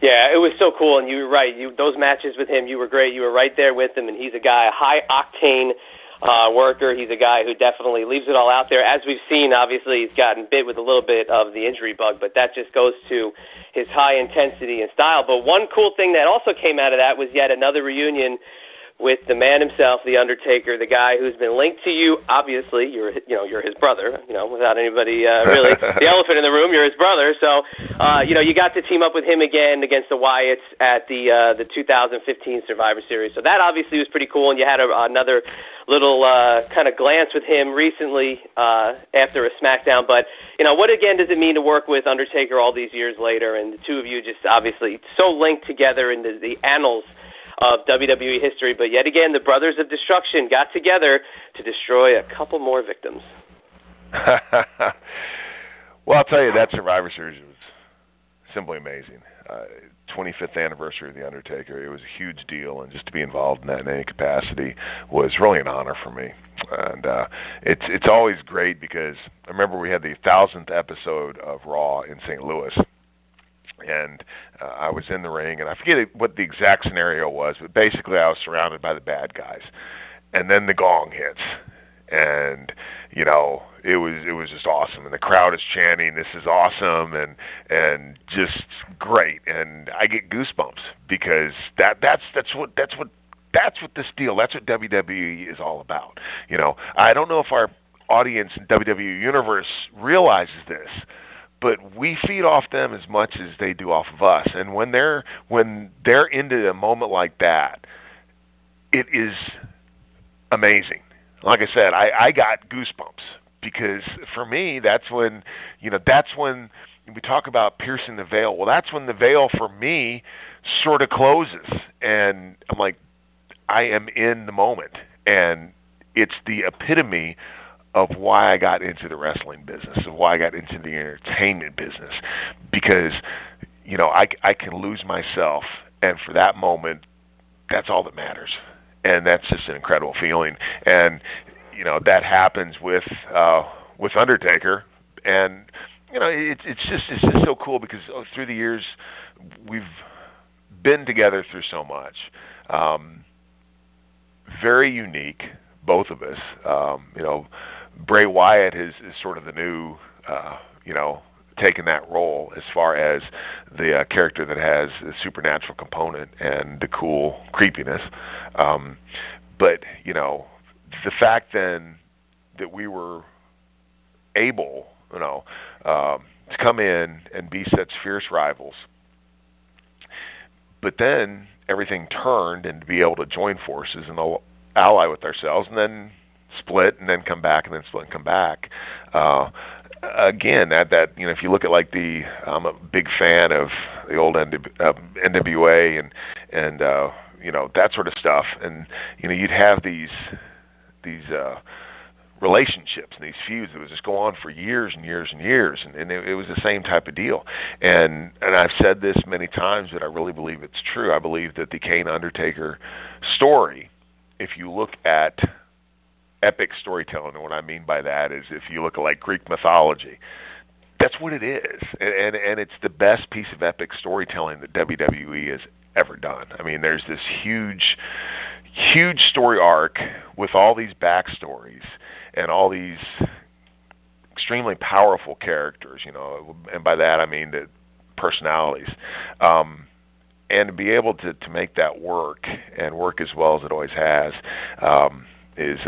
Yeah, it was so cool, and you were right. Those matches with him, you were great. You were right there with him, and he's a guy, high-octane worker. He's a guy who definitely leaves it all out there. As we've seen, obviously, he's gotten bit with a little bit of the injury bug, but that just goes to his high intensity and style. But one cool thing that also came out of that was yet another reunion with the man himself, The Undertaker, the guy who's been linked to you. Obviously, you're his brother. You know, without anybody really, the elephant in the room, you're his brother. So, you know, you got to team up with him again against the Wyatts at the 2015 Survivor Series. So that obviously was pretty cool. And you had another little kind of glance with him recently after a SmackDown. But you know, what again does it mean to work with Undertaker all these years later? And the two of you just obviously so linked together in the annals of WWE history, but yet again, the Brothers of Destruction got together to destroy a couple more victims. Well, I'll tell you, that Survivor Series was simply amazing. 25th anniversary of The Undertaker, it was a huge deal, and just to be involved in that in any capacity was really an honor for me. And it's always great, because I remember we had the 1,000th episode of Raw in St. Louis, and I was in the ring, and I forget what the exact scenario was, but basically I was surrounded by the bad guys. And then the gong hits, and, you know, it was just awesome. And the crowd is chanting, this is awesome, and just great. And I get goosebumps, because that's what this deal, that's what WWE is all about. You know, I don't know if our audience in WWE Universe realizes this, but we feed off them as much as they do off of us. And when they're into a moment like that, it is amazing. Like I said, I got goosebumps, because for me, that's when we talk about piercing the veil. Well, that's when the veil for me sort of closes, and I'm like, I am in the moment. And it's the epitome of why I got into the wrestling business, of why I got into the entertainment business, because, you know, I can lose myself, and for that moment, that's all that matters. And that's just an incredible feeling. And, you know, that happens with Undertaker, and, you know, it's just so cool, because through the years, we've been together through so much. Very unique, both of us. You know, Bray Wyatt is sort of the new, you know, taking that role as far as the character that has the supernatural component and the cool creepiness. But, you know, the fact then that we were able, you know, to come in and be such fierce rivals, but then everything turned, and to be able to join forces and ally with ourselves, and then split, and then come back, and then split, and come back. Again, that you know, if you look at like I'm a big fan of the old NWA and you know, that sort of stuff, and you know, you'd have these relationships and these feuds that would just go on for years and years and years, and it was the same type of deal. And I've said this many times, but I really believe it's true. I believe that the Kane Undertaker story, if you look at epic storytelling, and what I mean by that is if you look at like Greek mythology, that's what it is. And it's the best piece of epic storytelling that WWE has ever done. I mean, there's this huge story arc with all these backstories and all these extremely powerful characters, you know, and by that I mean the personalities. And to be able to make that work and work as well as it always has is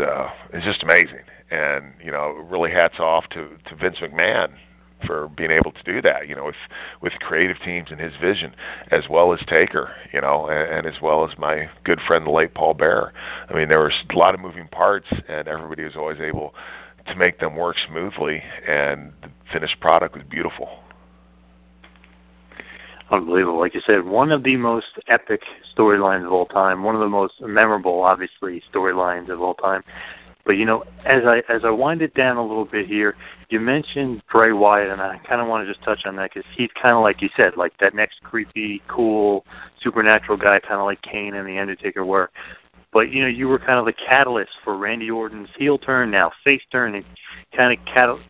just amazing. And, you know, really hats off to Vince McMahon for being able to do that, you know, with creative teams and his vision, as well as Taker, you know, and as well as my good friend, the late Paul Bearer. I mean, there was a lot of moving parts, and everybody was always able to make them work smoothly, and the finished product was beautiful. Unbelievable. Like you said, one of the most epic storylines of all time, one of the most memorable, obviously, storylines of all time. But, you know, as I wind it down a little bit here, you mentioned Bray Wyatt, and I kind of want to just touch on that because he's kind of like you said, like that next creepy, cool, supernatural guy, kind of like Kane and The Undertaker were. But, you know, you were kind of the catalyst for Randy Orton's heel turn, now face turn, and kind of,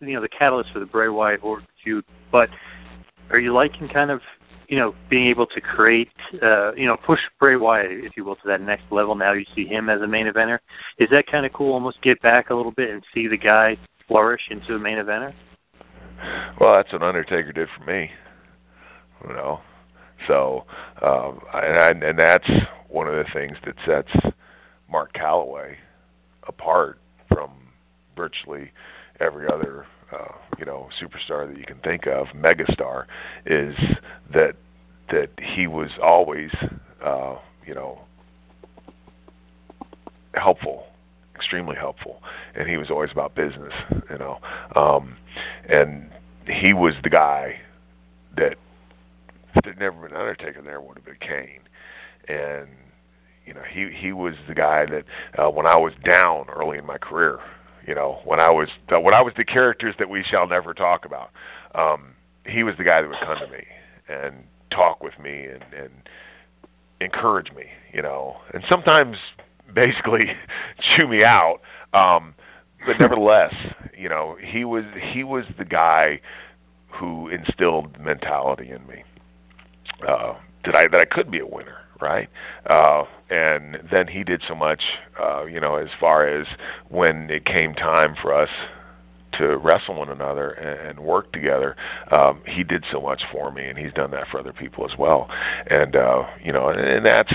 the catalyst for the Bray Wyatt-Orton feud. But are you liking kind of, you know, being able to create, push Bray Wyatt, if you will, to that next level? Now you see him as a main eventer. Is that kind of cool, almost get back a little bit and see the guy flourish into a main eventer? Well, that's what Undertaker did for me, you know. So, and that's one of the things that sets Mark Calloway apart from virtually every other superstar that you can think of, megastar, is that he was always, helpful, extremely helpful, and he was always about business, and he was the guy that if there'd never been Undertaker, there would have been Kane, and he was the guy that when I was down early in my career. You know, when I was the characters that we shall never talk about, he was the guy that would come to me and talk with me and encourage me, and sometimes basically chew me out. But nevertheless, he was the guy who instilled mentality in me that I could be a winner. Right? And then he did so much, as far as when it came time for us to wrestle one another and work together, he did so much for me, and he's done that for other people as well. And, and that's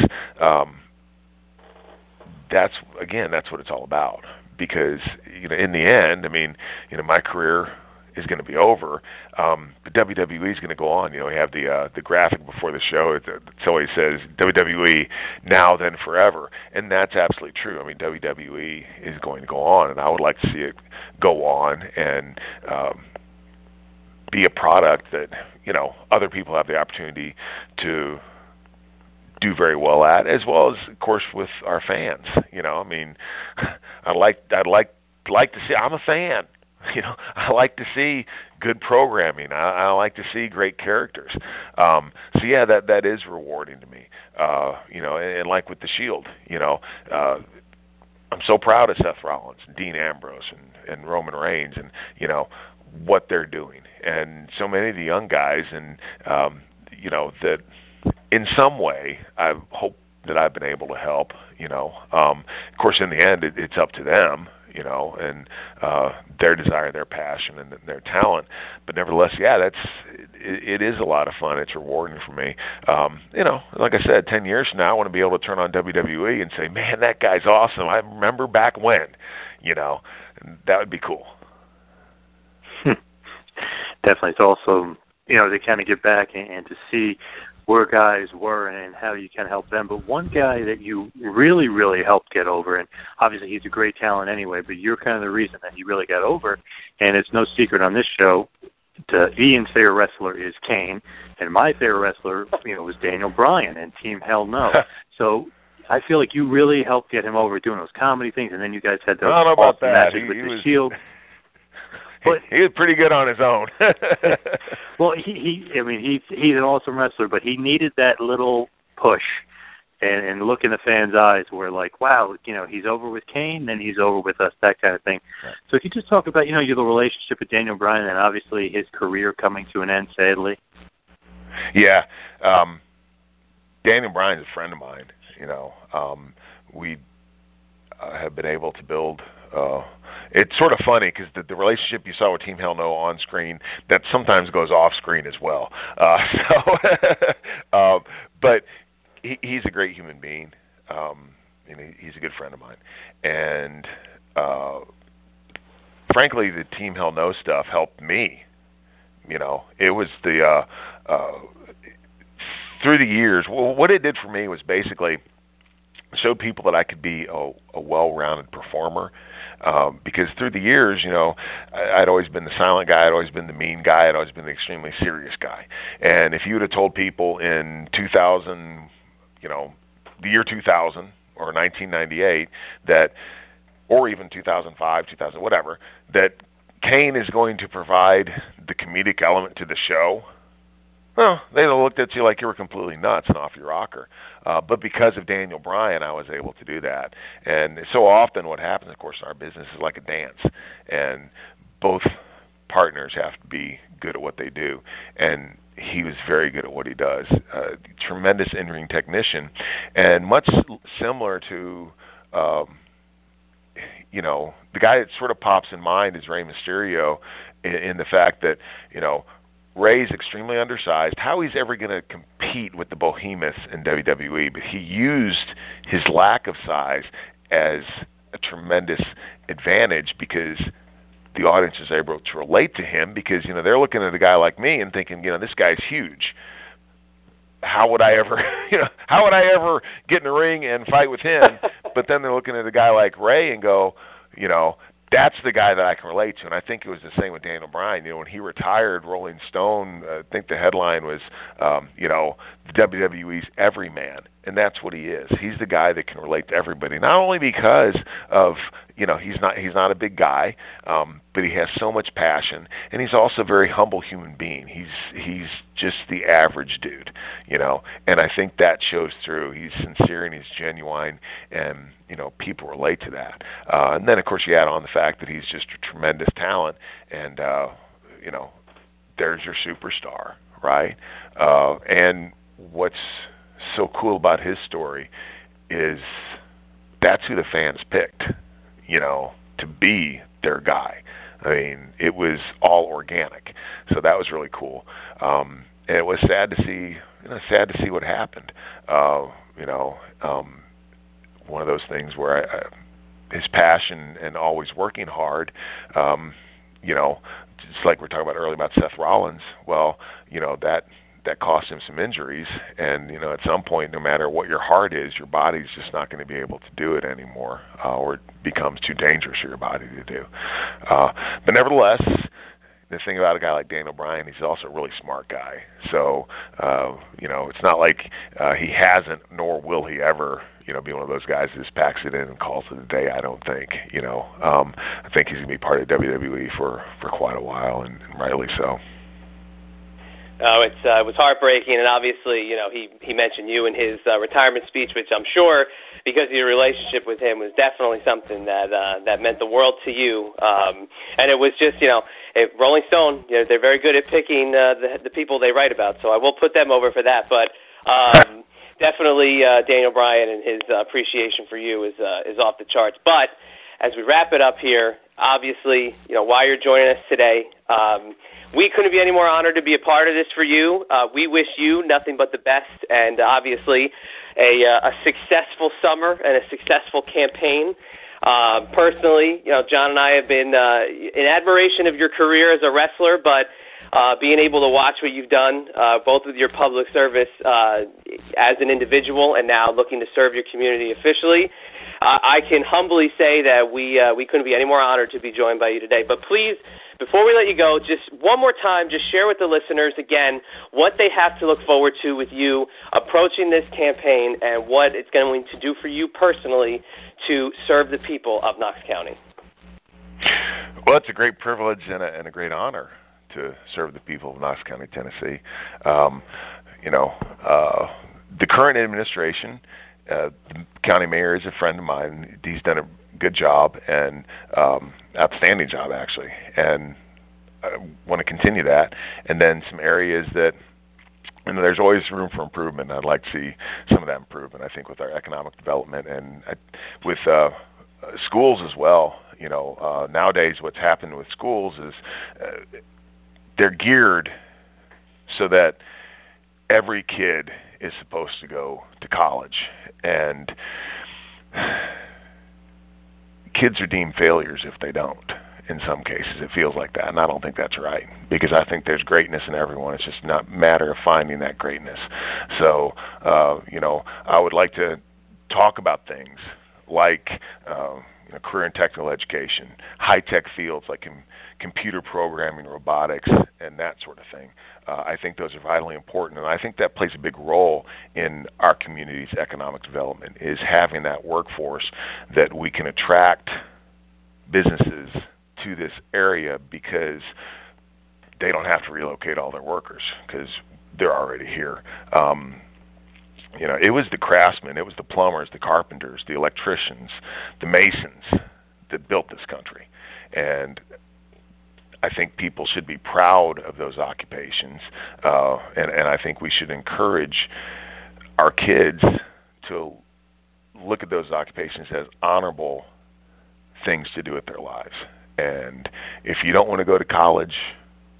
what it's all about, because, in the end, I mean, my career is going to be over. The WWE is going to go on. We have the graphic before the show. It always says WWE now, then forever, and that's absolutely true. I mean, WWE is going to go on, and I would like to see it go on and be a product that other people have the opportunity to do very well at, as well as, of course, with our fans. I mean, I'd like to see. I'm a fan. I like to see good programming. I like to see great characters. So yeah, that is rewarding to me. And like with The Shield, I'm so proud of Seth Rollins, and Dean Ambrose, and Roman Reigns, and what they're doing, and so many of the young guys, and that in some way I hope that I've been able to help. Of course, in the end, it's up to them. And their desire, their passion, and their talent. But nevertheless, yeah, it is a lot of fun. It's rewarding for me. Like I said, 10 years from now, I want to be able to turn on WWE and say, man, that guy's awesome. I remember back when, and that would be cool. Definitely. It's also, to kind of get back and to see where guys were and how you can help them. But one guy that you really, really helped get over, and obviously he's a great talent anyway, but you're kind of the reason that he really got over, and it's no secret on this show, Ian's favorite wrestler is Kane, and my favorite wrestler, was Daniel Bryan and Team Hell No. So I feel like you really helped get him over doing those comedy things, and then you guys had those awesome matches with The Shield. But he was pretty good on his own. Well, he's an awesome wrestler, but he needed that little push and look in the fans' eyes where, like, wow, he's over with Kane, then he's over with us, that kind of thing. Right. So if you just talk about, the relationship with Daniel Bryan and obviously his career coming to an end, sadly. Yeah. Daniel Bryan's a friend of mine, we have been able to build it's sort of funny because the relationship you saw with Team Hell No on screen, that sometimes goes off screen as well. But he's a great human being, and he's a good friend of mine. And frankly, the Team Hell No stuff helped me. It was through the years. Well, what it did for me was basically show people that I could be a well-rounded performer. Because through the years, I'd always been the silent guy, I'd always been the mean guy, I'd always been the extremely serious guy. And if you would have told people in the year 2000 or 1998 that or even 2005, 2000, whatever, that Kane is going to provide the comedic element to the show, well, they looked at you like you were completely nuts and off your rocker. But because of Daniel Bryan, I was able to do that. And so often what happens, of course, in our business is like a dance. And both partners have to be good at what they do. And he was very good at what he does. Tremendous in-ring technician. And much similar to, you know, the guy that sort of pops in mind is Rey Mysterio in the fact that, you know, Rey's extremely undersized. How he's ever going to compete with the behemoths in WWE, but he used his lack of size as a tremendous advantage because the audience is able to relate to him because, you know, they're looking at a guy like me and thinking, you know, this guy's huge. How would I ever, you know, how would I ever get in the ring and fight with him? But then they're looking at a guy like Rey and go, you know, that's the guy that I can relate to. And I think it was the same with Daniel Bryan. You know, when he retired, Rolling Stone, I think the headline was, you know, WWE's everyman. And that's what he is. He's the guy that can relate to everybody, not only because of, you know, he's not a big guy, but he has so much passion. And he's also a very humble human being. He's just the average dude, you know. And I think that shows through. He's sincere and he's genuine, and, you know, people relate to that. And then, of course, you add on the fact that he's just a tremendous talent, and, you know, there's your superstar, right? And what's so cool about his story is that's who the fans picked, you know, to be their guy. I mean, it was all organic. So that was really cool. And it was sad to see what happened. You know, one of those things where his passion and always working hard, you know, just like we're talking about earlier about Seth Rollins. Well, you know, that cost him some injuries. And, you know, at some point, no matter what your heart is, your body's just not going to be able to do it anymore, or it becomes too dangerous for your body to do. But nevertheless, the thing about a guy like Daniel Bryan, he's also a really smart guy. So, you know, it's not like he hasn't, nor will he ever, you know, be one of those guys that just packs it in and calls it a day, I don't think, you know. I think he's going to be part of WWE for quite a while, and rightly so. No, it was heartbreaking, and obviously, you know, he mentioned you in his retirement speech, which I'm sure, because of your relationship with him, was definitely something that meant the world to you. And it was just, you know, Rolling Stone, you know, they're very good at picking the people they write about, so I will put them over for that. But definitely, Daniel Bryan and his appreciation for you is off the charts. But as we wrap it up here, obviously, you know, why you're joining us today. We couldn't be any more honored to be a part of this for you. We wish you nothing but the best, and obviously a successful summer and a successful campaign. Personally, you know, John and I have been in admiration of your career as a wrestler, but being able to watch what you've done, both with your public service as an individual and now looking to serve your community officially, I can humbly say that we couldn't be any more honored to be joined by you today. But please, before we let you go, just one more time, just share with the listeners again what they have to look forward to with you approaching this campaign and what it's going to do for you personally to serve the people of Knox County. Well, it's a great privilege and a great honor to serve the people of Knox County, Tennessee. You know, the current administration, the county mayor is a friend of mine. He's done a good job, and outstanding job, actually. And I want to continue that. And then some areas that, you know, there's always room for improvement. I'd like to see some of that improvement, I think, with our economic development and with schools as well. You know, nowadays what's happened with schools is they're geared so that every kid is supposed to go to college, and kids are deemed failures if they don't. In some cases, it feels like that, and I don't think that's right, because I think there's greatness in everyone. It's just not a matter of finding that greatness. So, you know, I would like to talk about things like you know, career and technical education, high-tech fields like computer programming, robotics, and that sort of thing. I think those are vitally important, and I think that plays a big role in our community's economic development, is having that workforce that we can attract businesses to this area because they don't have to relocate all their workers because they're already here. You know, it was the craftsmen, it was the plumbers, the carpenters, the electricians, the masons that built this country. And I think people should be proud of those occupations. And I think we should encourage our kids to look at those occupations as honorable things to do with their lives. And if you don't want to go to college,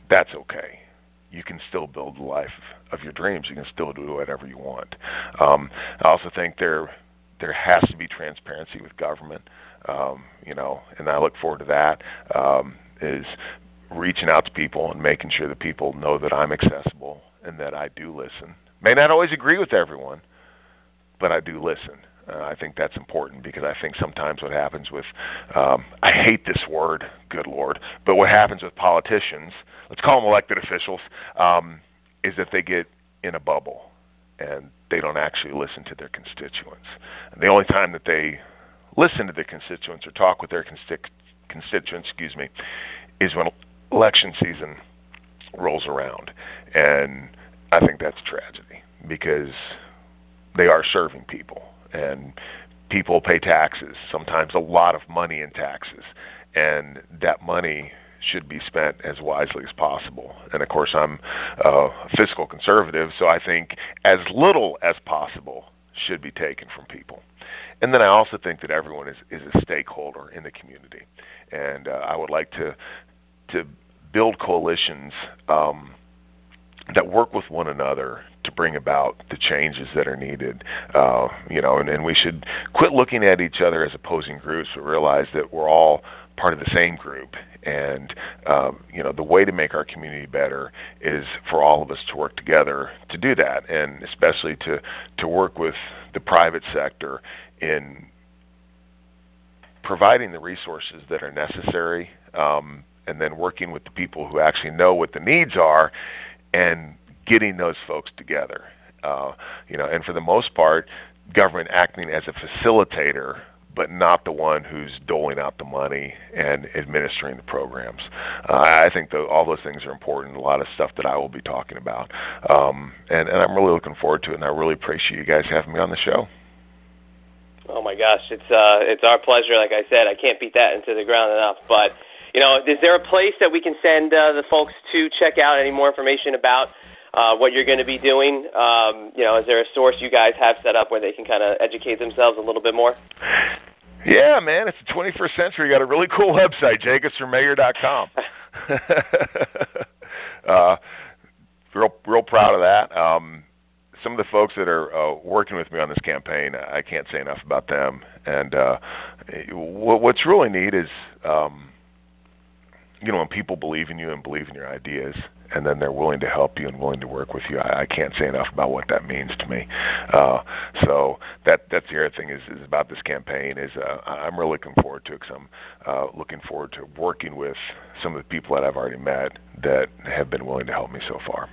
that's okay. You can still build the life of your dreams. You can still do whatever you want. I also think there has to be transparency with government, you know, and I look forward to that, is reaching out to people and making sure that people know that I'm accessible and that I do listen. May not always agree with everyone, but I do listen. I think that's important because I think sometimes what happens with, I hate this word, good Lord, but what happens with politicians, let's call them elected officials, is that they get in a bubble and they don't actually listen to their constituents. And the only time that they listen to their constituents or talk with their constituents, is when election season rolls around. And I think that's a tragedy because they are serving people. And people pay taxes, sometimes a lot of money in taxes, and that money should be spent as wisely as possible. And, of course, I'm a fiscal conservative, so I think as little as possible should be taken from people. And then I also think that everyone is a stakeholder in the community. And I would like to build coalitions that work with one another to bring about the changes that are needed, you know, and we should quit looking at each other as opposing groups, but realize that we're all part of the same group. And, you know, the way to make our community better is for all of us to work together to do that, and especially to work with the private sector in providing the resources that are necessary, and then working with the people who actually know what the needs are and getting those folks together, you know, and for the most part, government acting as a facilitator, but not the one who's doling out the money and administering the programs. I think all those things are important, a lot of stuff that I will be talking about. And I'm really looking forward to it, and I really appreciate you guys having me on the show. Oh, my gosh, it's our pleasure. Like I said, I can't beat that into the ground enough, but, you know, is there a place that we can send the folks to check out any more information about what you're going to be doing? You know, is there a source you guys have set up where they can kind of educate themselves a little bit more? Yeah, man, it's the 21st century. You got a really cool website, jacobsformayor.com. Real proud of that. Some of the folks that are working with me on this campaign, I can't say enough about them. And what's really neat is, you know, when people believe in you and believe in your ideas, and then they're willing to help you and willing to work with you, I can't say enough about what that means to me. So that's the other thing is about this campaign is I'm really looking forward to it because I'm looking forward to working with some of the people that I've already met that have been willing to help me so far.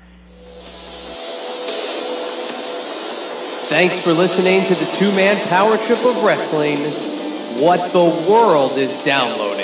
Thanks for listening to the two-man power trip of wrestling, What the World is Downloading.